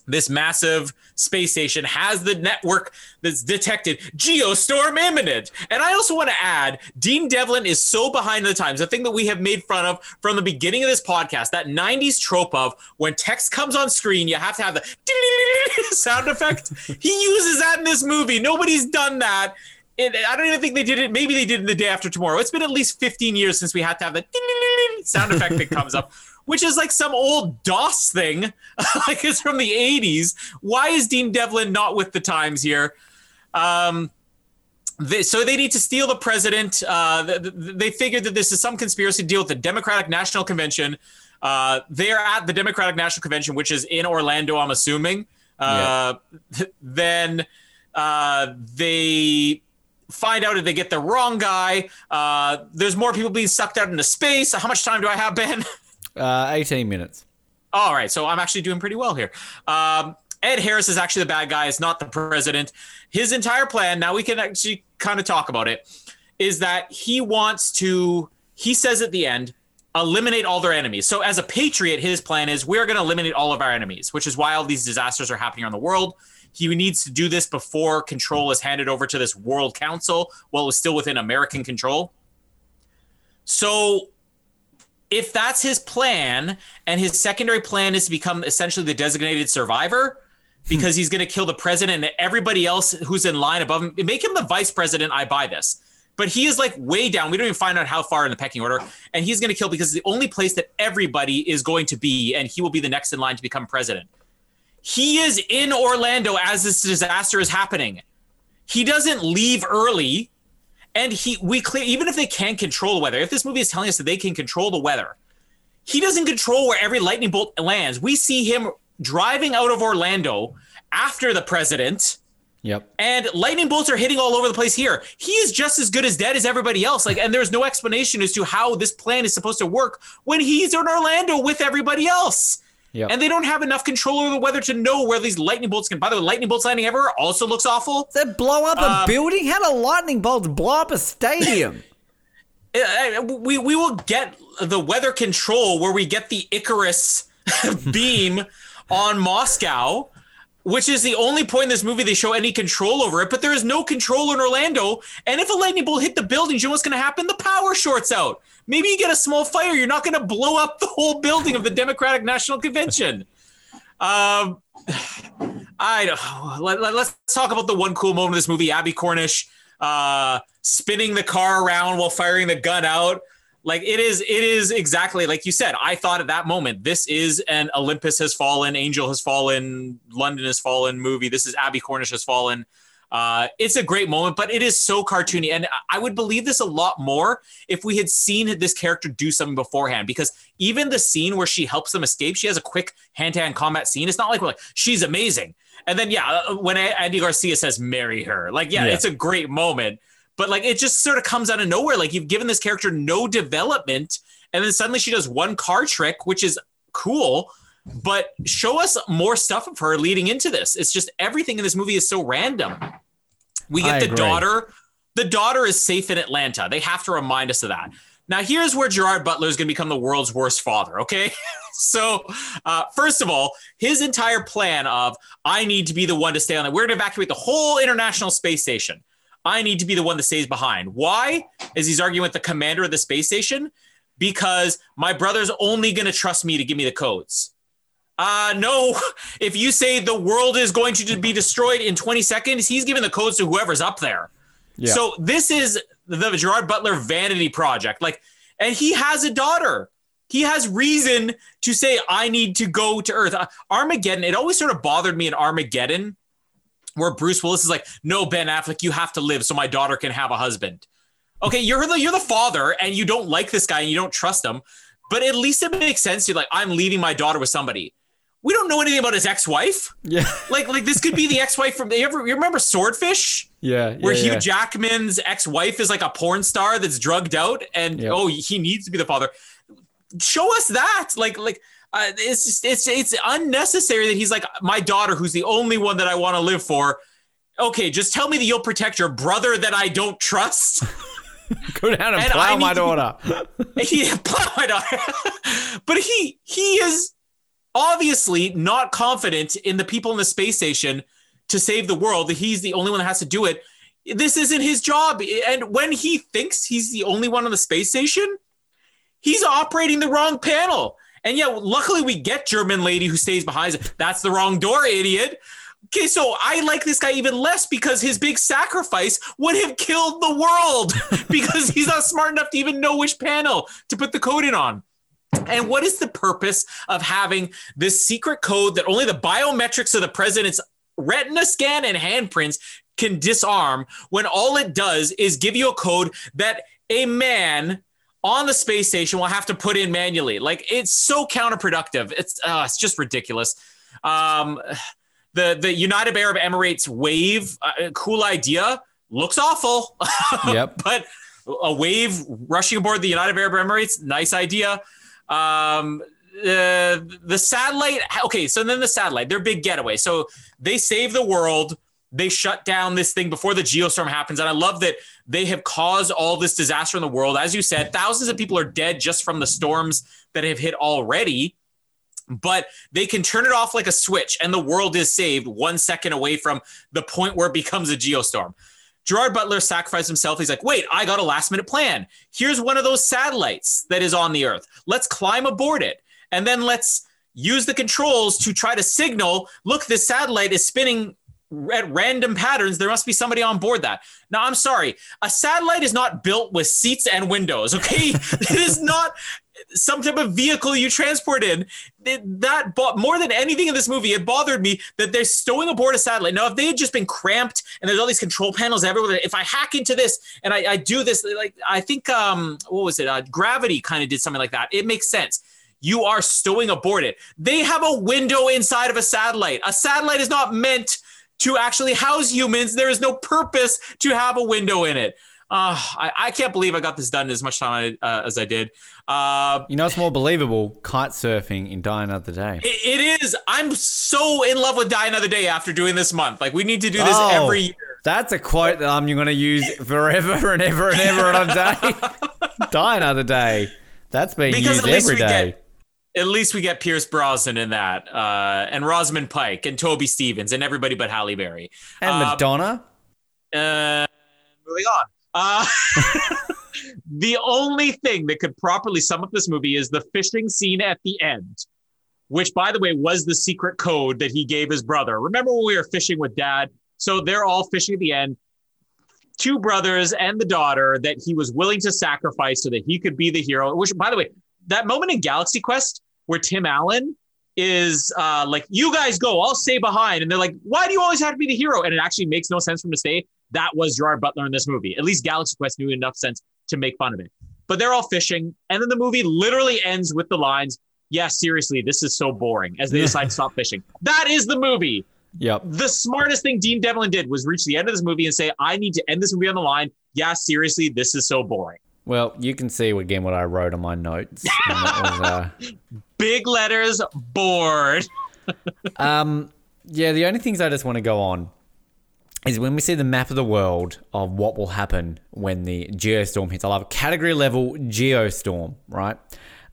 this massive space station has the network that's detected Geostorm imminent. And I also want to add, Dean Devlin is so behind the times. The thing that we have made fun of from the beginning of this podcast, that 90s trope of when text comes on screen, you have to have the sound effect. He uses that in this movie. Nobody's done that. I don't even think they did it. Maybe they did in The Day After Tomorrow. It's been at least 15 years since we had to have the sound effect that comes up. Which is like some old DOS thing, like it's from the 80s. Why is Dean Devlin not with the times here? So they need to steal the president. They figured that this is some conspiracy to deal with the Democratic National Convention. They are at the Democratic National Convention, which is in Orlando, I'm assuming. Yeah. Then they find out if they get the wrong guy. There's more people being sucked out into space. How much time do I have, Ben? 18 minutes. All right. So I'm actually doing pretty well here. Ed Harris is actually the bad guy. It's not the president. His entire plan, now we can actually kind of talk about it, is that he says at the end, eliminate all their enemies. So as a patriot, his plan is we're going to eliminate all of our enemies, which is why all these disasters are happening around the world. He needs to do this before control is handed over to this world council while it was still within American control. So if that's his plan, and his secondary plan is to become essentially the designated survivor because he's going to kill the president and everybody else who's in line above him, make him the vice president, I buy this. But he is like way down. We don't even find out how far in the pecking order. And he's going to kill because it's the only place that everybody is going to be, and he will be the next in line to become president. He is in Orlando as this disaster is happening. He doesn't leave early. And even if they can't control the weather, if this movie is telling us that they can control the weather, he doesn't control where every lightning bolt lands. We see him driving out of Orlando after the president. Yep. And lightning bolts are hitting all over the place here. He is just as good as dead as everybody else. And there's no explanation as to how this plan is supposed to work when he's in Orlando with everybody else. Yep. And they don't have enough control over the weather to know where these lightning bolts can. By the way, lightning bolts landing everywhere also looks awful. Does that blow up a building? How do lightning bolts blow up a stadium? We will get the weather control where we get the Icarus beam on Moscow, which is the only point in this movie they show any control over it. But there is no control in Orlando. And if a lightning bolt hit the buildings, you know what's going to happen? The power shorts out. Maybe you get a small fire. You're not going to blow up the whole building of the Democratic National Convention. Let's talk about the one cool moment of this movie, Abbie Cornish spinning the car around while firing the gun out. Like it is exactly like you said. I thought at that moment, this is an Olympus Has Fallen, Angel Has Fallen, London Has Fallen movie. This is Abbie Cornish Has Fallen. It's a great moment, but it is so cartoony. And I would believe this a lot more if we had seen this character do something beforehand, because even the scene where she helps them escape, she has a quick hand-to-hand combat scene. It's not like we're like, she's amazing. And then, yeah, when Andy Garcia says, marry her, like, yeah, it's a great moment. But like, it just sort of comes out of nowhere. Like, you've given this character no development. And then suddenly she does one card trick, which is cool, but show us more stuff of her leading into this. It's just everything in this movie is so random. We get the daughter. The daughter is safe in Atlanta. They have to remind us of that. Now, here's where Gerard Butler is going to become the world's worst father, okay? So, first of all, his entire plan of, I need to be the one to stay on it. We're going to evacuate the whole International Space Station. I need to be the one that stays behind. Why? As he's arguing with the commander of the space station, because my brother's only going to trust me to give me the codes. No, if you say the world is going to be destroyed in 20 seconds, he's giving the codes to whoever's up there. Yeah. So this is the Gerard Butler vanity project. Like, and he has a daughter. He has reason to say, I need to go to Earth. Armageddon, it always sort of bothered me in Armageddon, where Bruce Willis is like, no, Ben Affleck, you have to live so my daughter can have a husband. Okay, you're the father and you don't like this guy and you don't trust him, but at least it makes sense. You're like, I'm leaving my daughter with somebody. We don't know anything about his ex-wife. Yeah. Like this could be the ex-wife from, you remember Swordfish? Yeah. Where Hugh Jackman's ex-wife is like a porn star that's drugged out and, he needs to be the father. Show us that. It's just, it's unnecessary that he's like, my daughter, who's the only one that I want to live for. Okay, just tell me that you'll protect your brother that I don't trust. Go down and plow my daughter. Yeah, plow my daughter. But he is obviously not confident in the people in the space station to save the world, that he's the only one that has to do it. This isn't his job. And when he thinks he's the only one on the space station, he's operating the wrong panel. And yeah, luckily we get German lady who stays behind. That's the wrong door, idiot. Okay, so I like this guy even less because his big sacrifice would have killed the world because he's not smart enough to even know which panel to put the code in on. And what is the purpose of having this secret code that only the biometrics of the president's retina scan and handprints can disarm, when all it does is give you a code that a man on the space station will have to put in manually? Like, it's so counterproductive. It's just ridiculous. The United Arab Emirates wave, cool idea, looks awful. Yep. But a wave rushing aboard the United Arab Emirates, nice idea. The satellite. Okay. So then the satellite, their big getaway. So they save the world. They shut down this thing before the Geostorm happens. And I love that they have caused all this disaster in the world. As you said, thousands of people are dead just from the storms that have hit already, but they can turn it off like a switch and the world is saved 1 second away from the point where it becomes a Geostorm. Gerard Butler sacrificed himself. He's like, wait, I got a last minute plan. Here's one of those satellites that is on the Earth. Let's climb aboard it. And then let's use the controls to try to signal, look, this satellite is spinning at random patterns. There must be somebody on board that. Now, I'm sorry. A satellite is not built with seats and windows, okay? It is not some type of vehicle you transport in. More than anything in this movie, it bothered me that they're stowing aboard a satellite. Now, if they had just been cramped and there's all these control panels everywhere, if I hack into this and I do this, like, I think, what was it? Gravity kind of did something like that. It makes sense. You are stowing aboard it. They have a window inside of a satellite. A satellite is not meant to actually house humans. There is no purpose to have a window in it. I can't believe I got this done in as much time as I did. It's more believable, kite surfing in Die Another Day. It is. I'm so in love with Die Another Day after doing this month. Like, we need to do this every year. That's a quote that I'm going to use forever and ever and ever on day. Die Another Day. That's being used every day. At least we get Pierce Brosnan in that, and Rosamund Pike and Toby Stevens and everybody but Halle Berry. And Madonna. Moving on. The only thing that could properly sum up this movie is the fishing scene at the end, which, by the way, was the secret code that he gave his brother. Remember when we were fishing with Dad? So they're all fishing at the end. Two brothers and the daughter that he was willing to sacrifice so that he could be the hero. Which, by the way, that moment in Galaxy Quest where Tim Allen is like, you guys go, I'll stay behind. And they're like, why do you always have to be the hero? And it actually makes no sense for him to stay. That was Gerard Butler in this movie. At least Galaxy Quest knew enough sense to make fun of it. But they're all fishing. And then the movie literally ends with the lines, yeah, seriously, this is so boring, as they decide to stop fishing. That is the movie. Yep. The smartest thing Dean Devlin did was reach the end of this movie and say, I need to end this movie on the line. Yeah, seriously, this is so boring. Well, you can see again what I wrote on my notes. And that was, big letters, bored. Yeah, the only things I just want to go on is when we see the map of the world of what will happen when the geostorm hits. I love category level geostorm, right?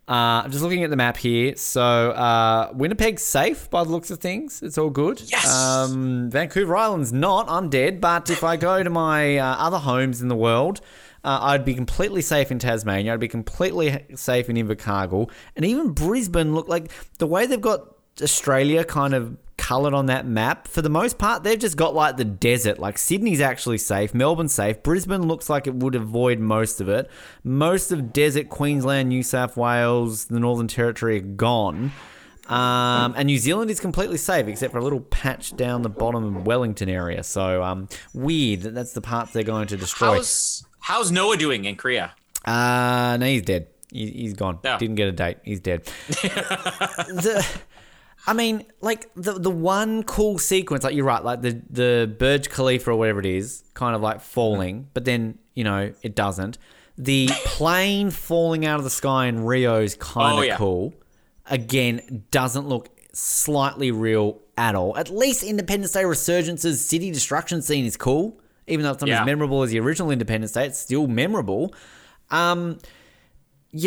I'm just looking at the map here. So Winnipeg's safe by the looks of things. It's all good. Yes. Vancouver Island's not. I'm dead. But if I go to my other homes in the world, I'd be completely safe in Tasmania. I'd be completely safe in Invercargill. And even Brisbane, look, like the way they've got Australia kind of coloured on that map, for the most part, they've just got like the desert. Like Sydney's actually safe, Melbourne's safe, Brisbane looks like it would avoid most of it. Most of desert Queensland, New South Wales, the Northern Territory are gone. And New Zealand is completely safe except for a little patch down the bottom of Wellington area. So weird that that's the part they're going to destroy. How's Noah doing in Korea? No, he's dead. He's gone. No. Didn't get a date. He's dead. I mean, like, the one cool sequence, like, you're right, like, the Burj Khalifa or whatever it is kind of, like, falling, but then, you know, it doesn't. The plane falling out of the sky in Rio is kind of cool. Again, doesn't look slightly real at all. At least Independence Day Resurgence's city destruction scene is cool. Even though it's not as memorable as the original Independence Day, it's still memorable. Yeah,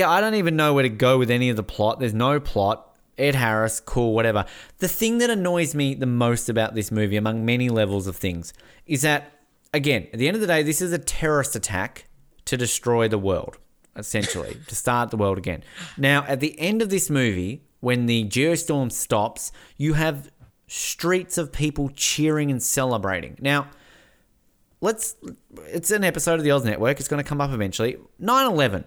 I don't even know where to go with any of the plot. There's no plot. Ed Harris, cool, whatever. The thing that annoys me the most about this movie, among many levels of things, is that, again, at the end of the day, this is a terrorist attack to destroy the world, essentially, to start the world again. Now, at the end of this movie, when the geostorm stops, you have streets of people cheering and celebrating. Now, it's an episode of the Oz Network. It's going to come up eventually. 9/11.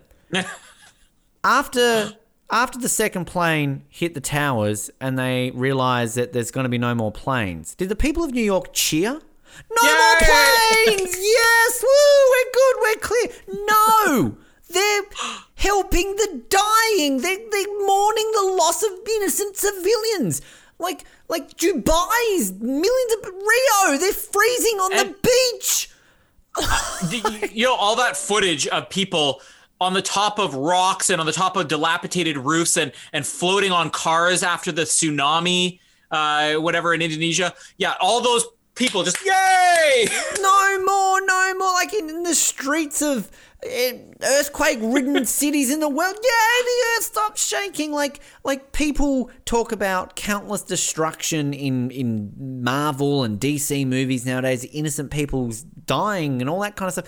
After the second plane hit the towers and they realised that there's going to be no more planes, did the people of New York cheer? No more planes! Yes! Woo! We're good! We're clear! No! They're helping the dying! They're mourning the loss of innocent civilians! Like Dubai's millions of... Rio! They're freezing on the beach! You know, all that footage of people on the top of rocks and on the top of dilapidated roofs and floating on cars after the tsunami, whatever, in Indonesia. Yeah, all those people just, yay! No more. Like in the streets of earthquake-ridden cities in the world. Yay, the earth stops shaking. Like people talk about countless destruction in Marvel and DC movies nowadays, innocent people's dying and all that kind of stuff.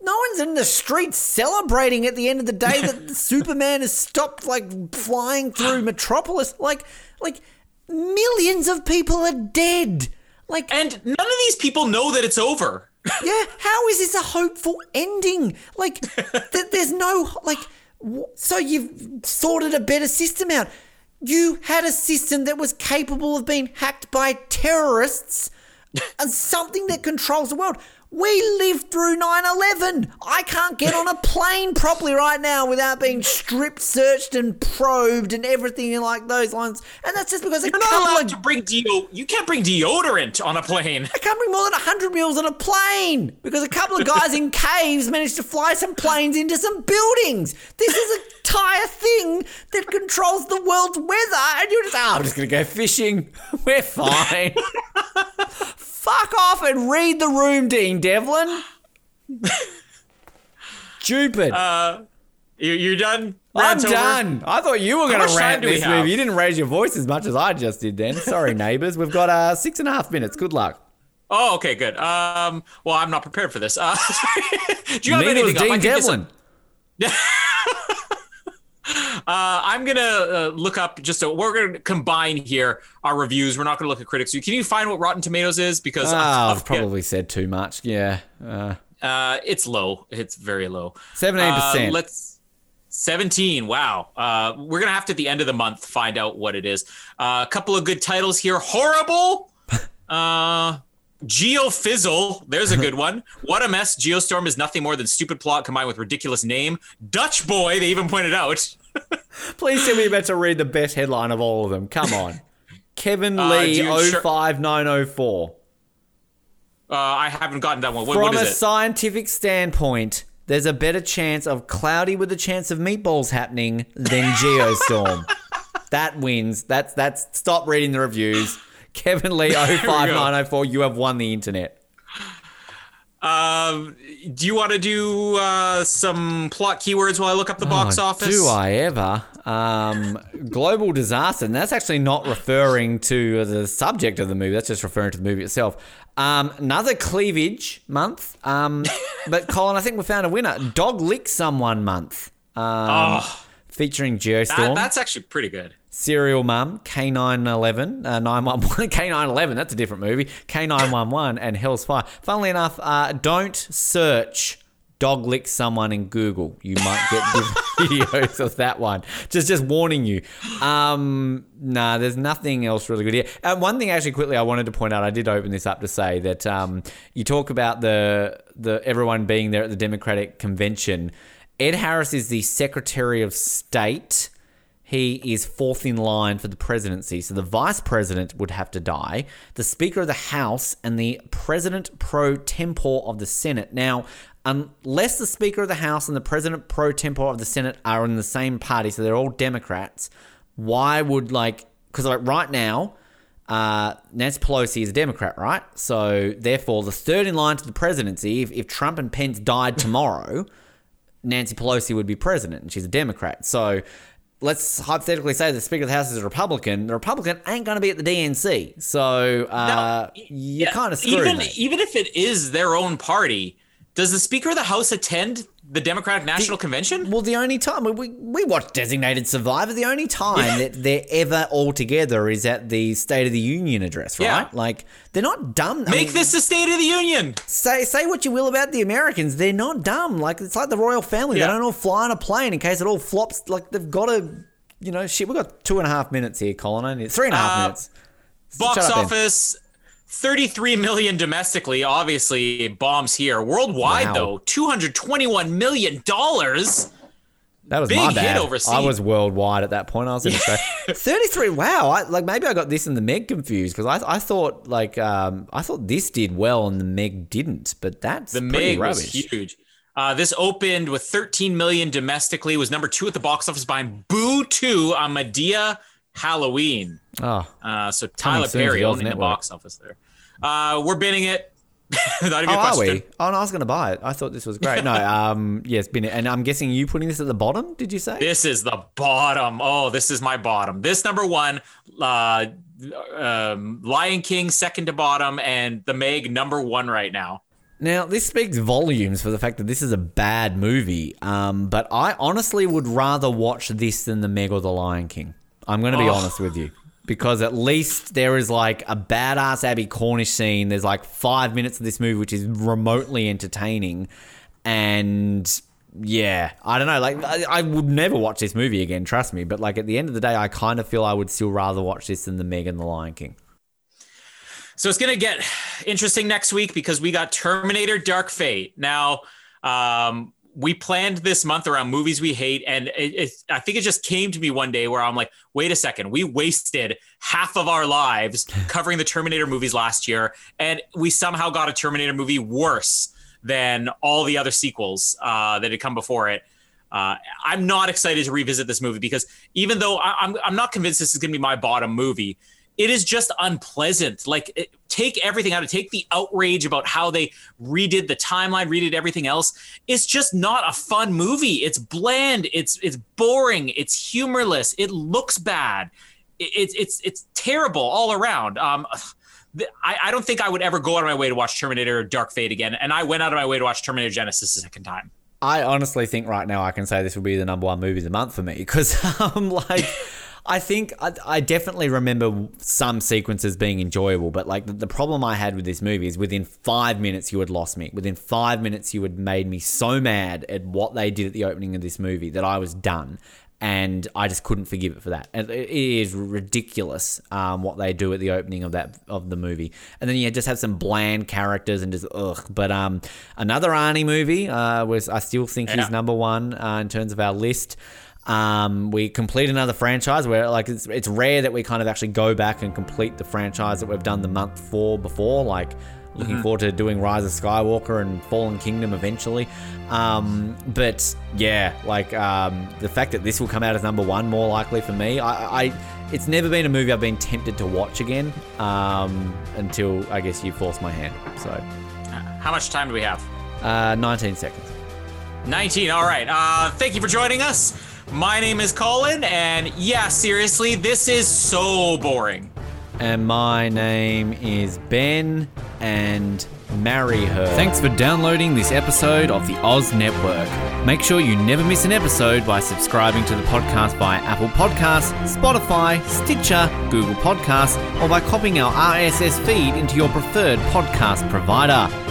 No one's in the streets celebrating at the end of the day that Superman has stopped, like, flying through Metropolis. Like millions of people are dead. Like, and none of these people know that it's over. Yeah, how is this a hopeful ending? Like, there's no, like, so you've sorted a better system out. You had a system that was capable of being hacked by terrorists and something that controls the world. We lived through 9/11. I can't get on a plane properly right now without being stripped, searched, and probed, and everything like those lines. And that's just because you're not allowed to bring you can't bring deodorant on a plane. I can't bring more than 100 mils on a plane because a couple of guys in caves managed to fly some planes into some buildings. This is an entire thing that controls the world's weather, and you're just I'm just gonna go fishing. We're fine. Fuck off and read the room, Dean Devlin. Stupid. You're done? Rant's I'm done. Over. I thought you were going to rant this movie. You didn't raise your voice as much as I just did then. Sorry, neighbours. We've got 6.5 minutes. Good luck. Oh, okay, good. Well, I'm not prepared for this. Do you have anything? Dean Devlin. I'm going to look up we're going to combine here our reviews. We're not going to look at critics. Can you find what Rotten Tomatoes is? Because I've probably said too much. Yeah. It's low. It's very low. 17%. Let's 17. Wow. We're going to have to, at the end of the month, find out what it is. A couple of good titles here. Horrible. Geofizzle. There's a good one. What a Mess. Geostorm is nothing more than stupid plot combined with ridiculous name. Dutch Boy. They even pointed out. Please tell me you're about to read the best headline of all of them. Come on. Kevin Lee, 05904. I haven't gotten that one. What is it? From a scientific standpoint, there's a better chance of Cloudy with a Chance of Meatballs happening than Geostorm. That wins. That's. Stop reading the reviews. Kevin Lee, 05904, you have won the internet. Do you want to do some plot keywords while I look up the box office? Do I ever? Global disaster, and that's actually not referring to the subject of the movie. That's just referring to the movie itself. Another cleavage month. But, Colin, I think we found a winner. Dog Lick Someone Month. Featuring Geostorm. That's actually pretty good. Serial Mum, K911, that's a different movie, K911 and Hell's Fire. Funnily enough, don't search Dog Lick Someone in Google. You might get videos of that one. Just warning you. There's nothing else really good here. One thing actually quickly I wanted to point out, I did open this up to say that you talk about the everyone being there at the Democratic Convention. Ed Harris is the Secretary of State. He is fourth in line for the presidency. So the vice president would have to die, the Speaker of the House, and the president pro tempore of the Senate. Now, unless the Speaker of the House and the president pro tempore of the Senate are in the same party, so they're all Democrats, why would, because right now, Nancy Pelosi is a Democrat, right? So therefore, the third in line to the presidency, if Trump and Pence died tomorrow, Nancy Pelosi would be president, and she's a Democrat. So let's hypothetically say the Speaker of the House is a Republican. The Republican ain't going to be at the DNC. So you're kind of screwed. Even if it is their own party, does the Speaker of the House attend the Democratic National Convention? Well, the only time we watch Designated Survivor, the only time that they're ever all together is at the State of the Union address, right? Yeah. They're not dumb. Make this the State of the Union. Say what you will about the Americans, they're not dumb. It's like the royal family. Yeah. They don't all fly on a plane in case it all flops. They've got to, we've got 2.5 minutes here, Colin. Only 3.5 minutes. Box office. 33 million domestically, obviously bombs here. Worldwide, though, $221 million. That was big my bad. Hit overseas. I was worldwide at that point. I was in Australia. 33, wow. Maybe I got this and The Meg confused because I thought I thought this did well and The Meg didn't, but that's The Meg rubbish. Was huge. This opened with 13 million domestically, was number 2 at the box office behind Boo 2, Medea Halloween. So Tyler Perry owning the box office there. We're binning it. Not even a question. Are we? Oh, no, I was going to buy it. I thought this was great. No, yes, bin it. And I'm guessing you putting this at the bottom, did you say? This is the bottom. Oh, this is my bottom. This number one, Lion King second to bottom, and The Meg number one right now. Now, this speaks volumes for the fact that this is a bad movie, but I honestly would rather watch this than The Meg or The Lion King. I'm going to be honest with you. Because at least there is a badass Abbie Cornish scene. There's 5 minutes of this movie, which is remotely entertaining. And I don't know. I would never watch this movie again, trust me. But at the end of the day, I kind of feel I would still rather watch this than The Meg and The Lion King. So it's going to get interesting next week because we got Terminator Dark Fate. Now, we planned this month around movies we hate, and I think it just came to me one day where I'm like, wait a second, we wasted half of our lives covering the Terminator movies last year, and we somehow got a Terminator movie worse than all the other sequels that had come before it. I'm not excited to revisit this movie because even though I'm not convinced this is going to be my bottom movie, it is just unpleasant. Take everything out of it. Take the outrage about how they redid the timeline, redid everything else. It's just not a fun movie. It's bland. It's boring. It's humorless. It looks bad. It's terrible all around. I don't think I would ever go out of my way to watch Terminator Dark Fate again. And I went out of my way to watch Terminator Genesis a second time. I honestly think right now I can say this will be the number one movie of the month for me because I think I definitely remember some sequences being enjoyable, but like the problem I had with this movie is within 5 minutes you had lost me. Within 5 minutes you had made me so mad at what they did at the opening of this movie that I was done, and I just couldn't forgive it for that. And it is ridiculous what they do at the opening of that of the movie, and then you just have some bland characters and just ugh. But another Arnie movie was I still think he's number one in terms of our list. We complete another franchise where like it's rare that we kind of actually go back and complete the franchise that we've done the month for before, like looking forward to doing Rise of Skywalker and Fallen Kingdom eventually. But yeah, like the fact that this will come out as number one more likely for me, it's never been a movie I've been tempted to watch again until I guess you forced my hand. So how much time do we have? 19 seconds. 19, all right. Thank you for joining us. My name is Colin, and yeah, seriously, this is so boring. And my name is Ben, and marry her. Thanks for downloading this episode of the Oz Network. Make sure you never miss an episode by subscribing to the podcast via Apple Podcasts, Spotify, Stitcher, Google Podcasts, or by copying our RSS feed into your preferred podcast provider.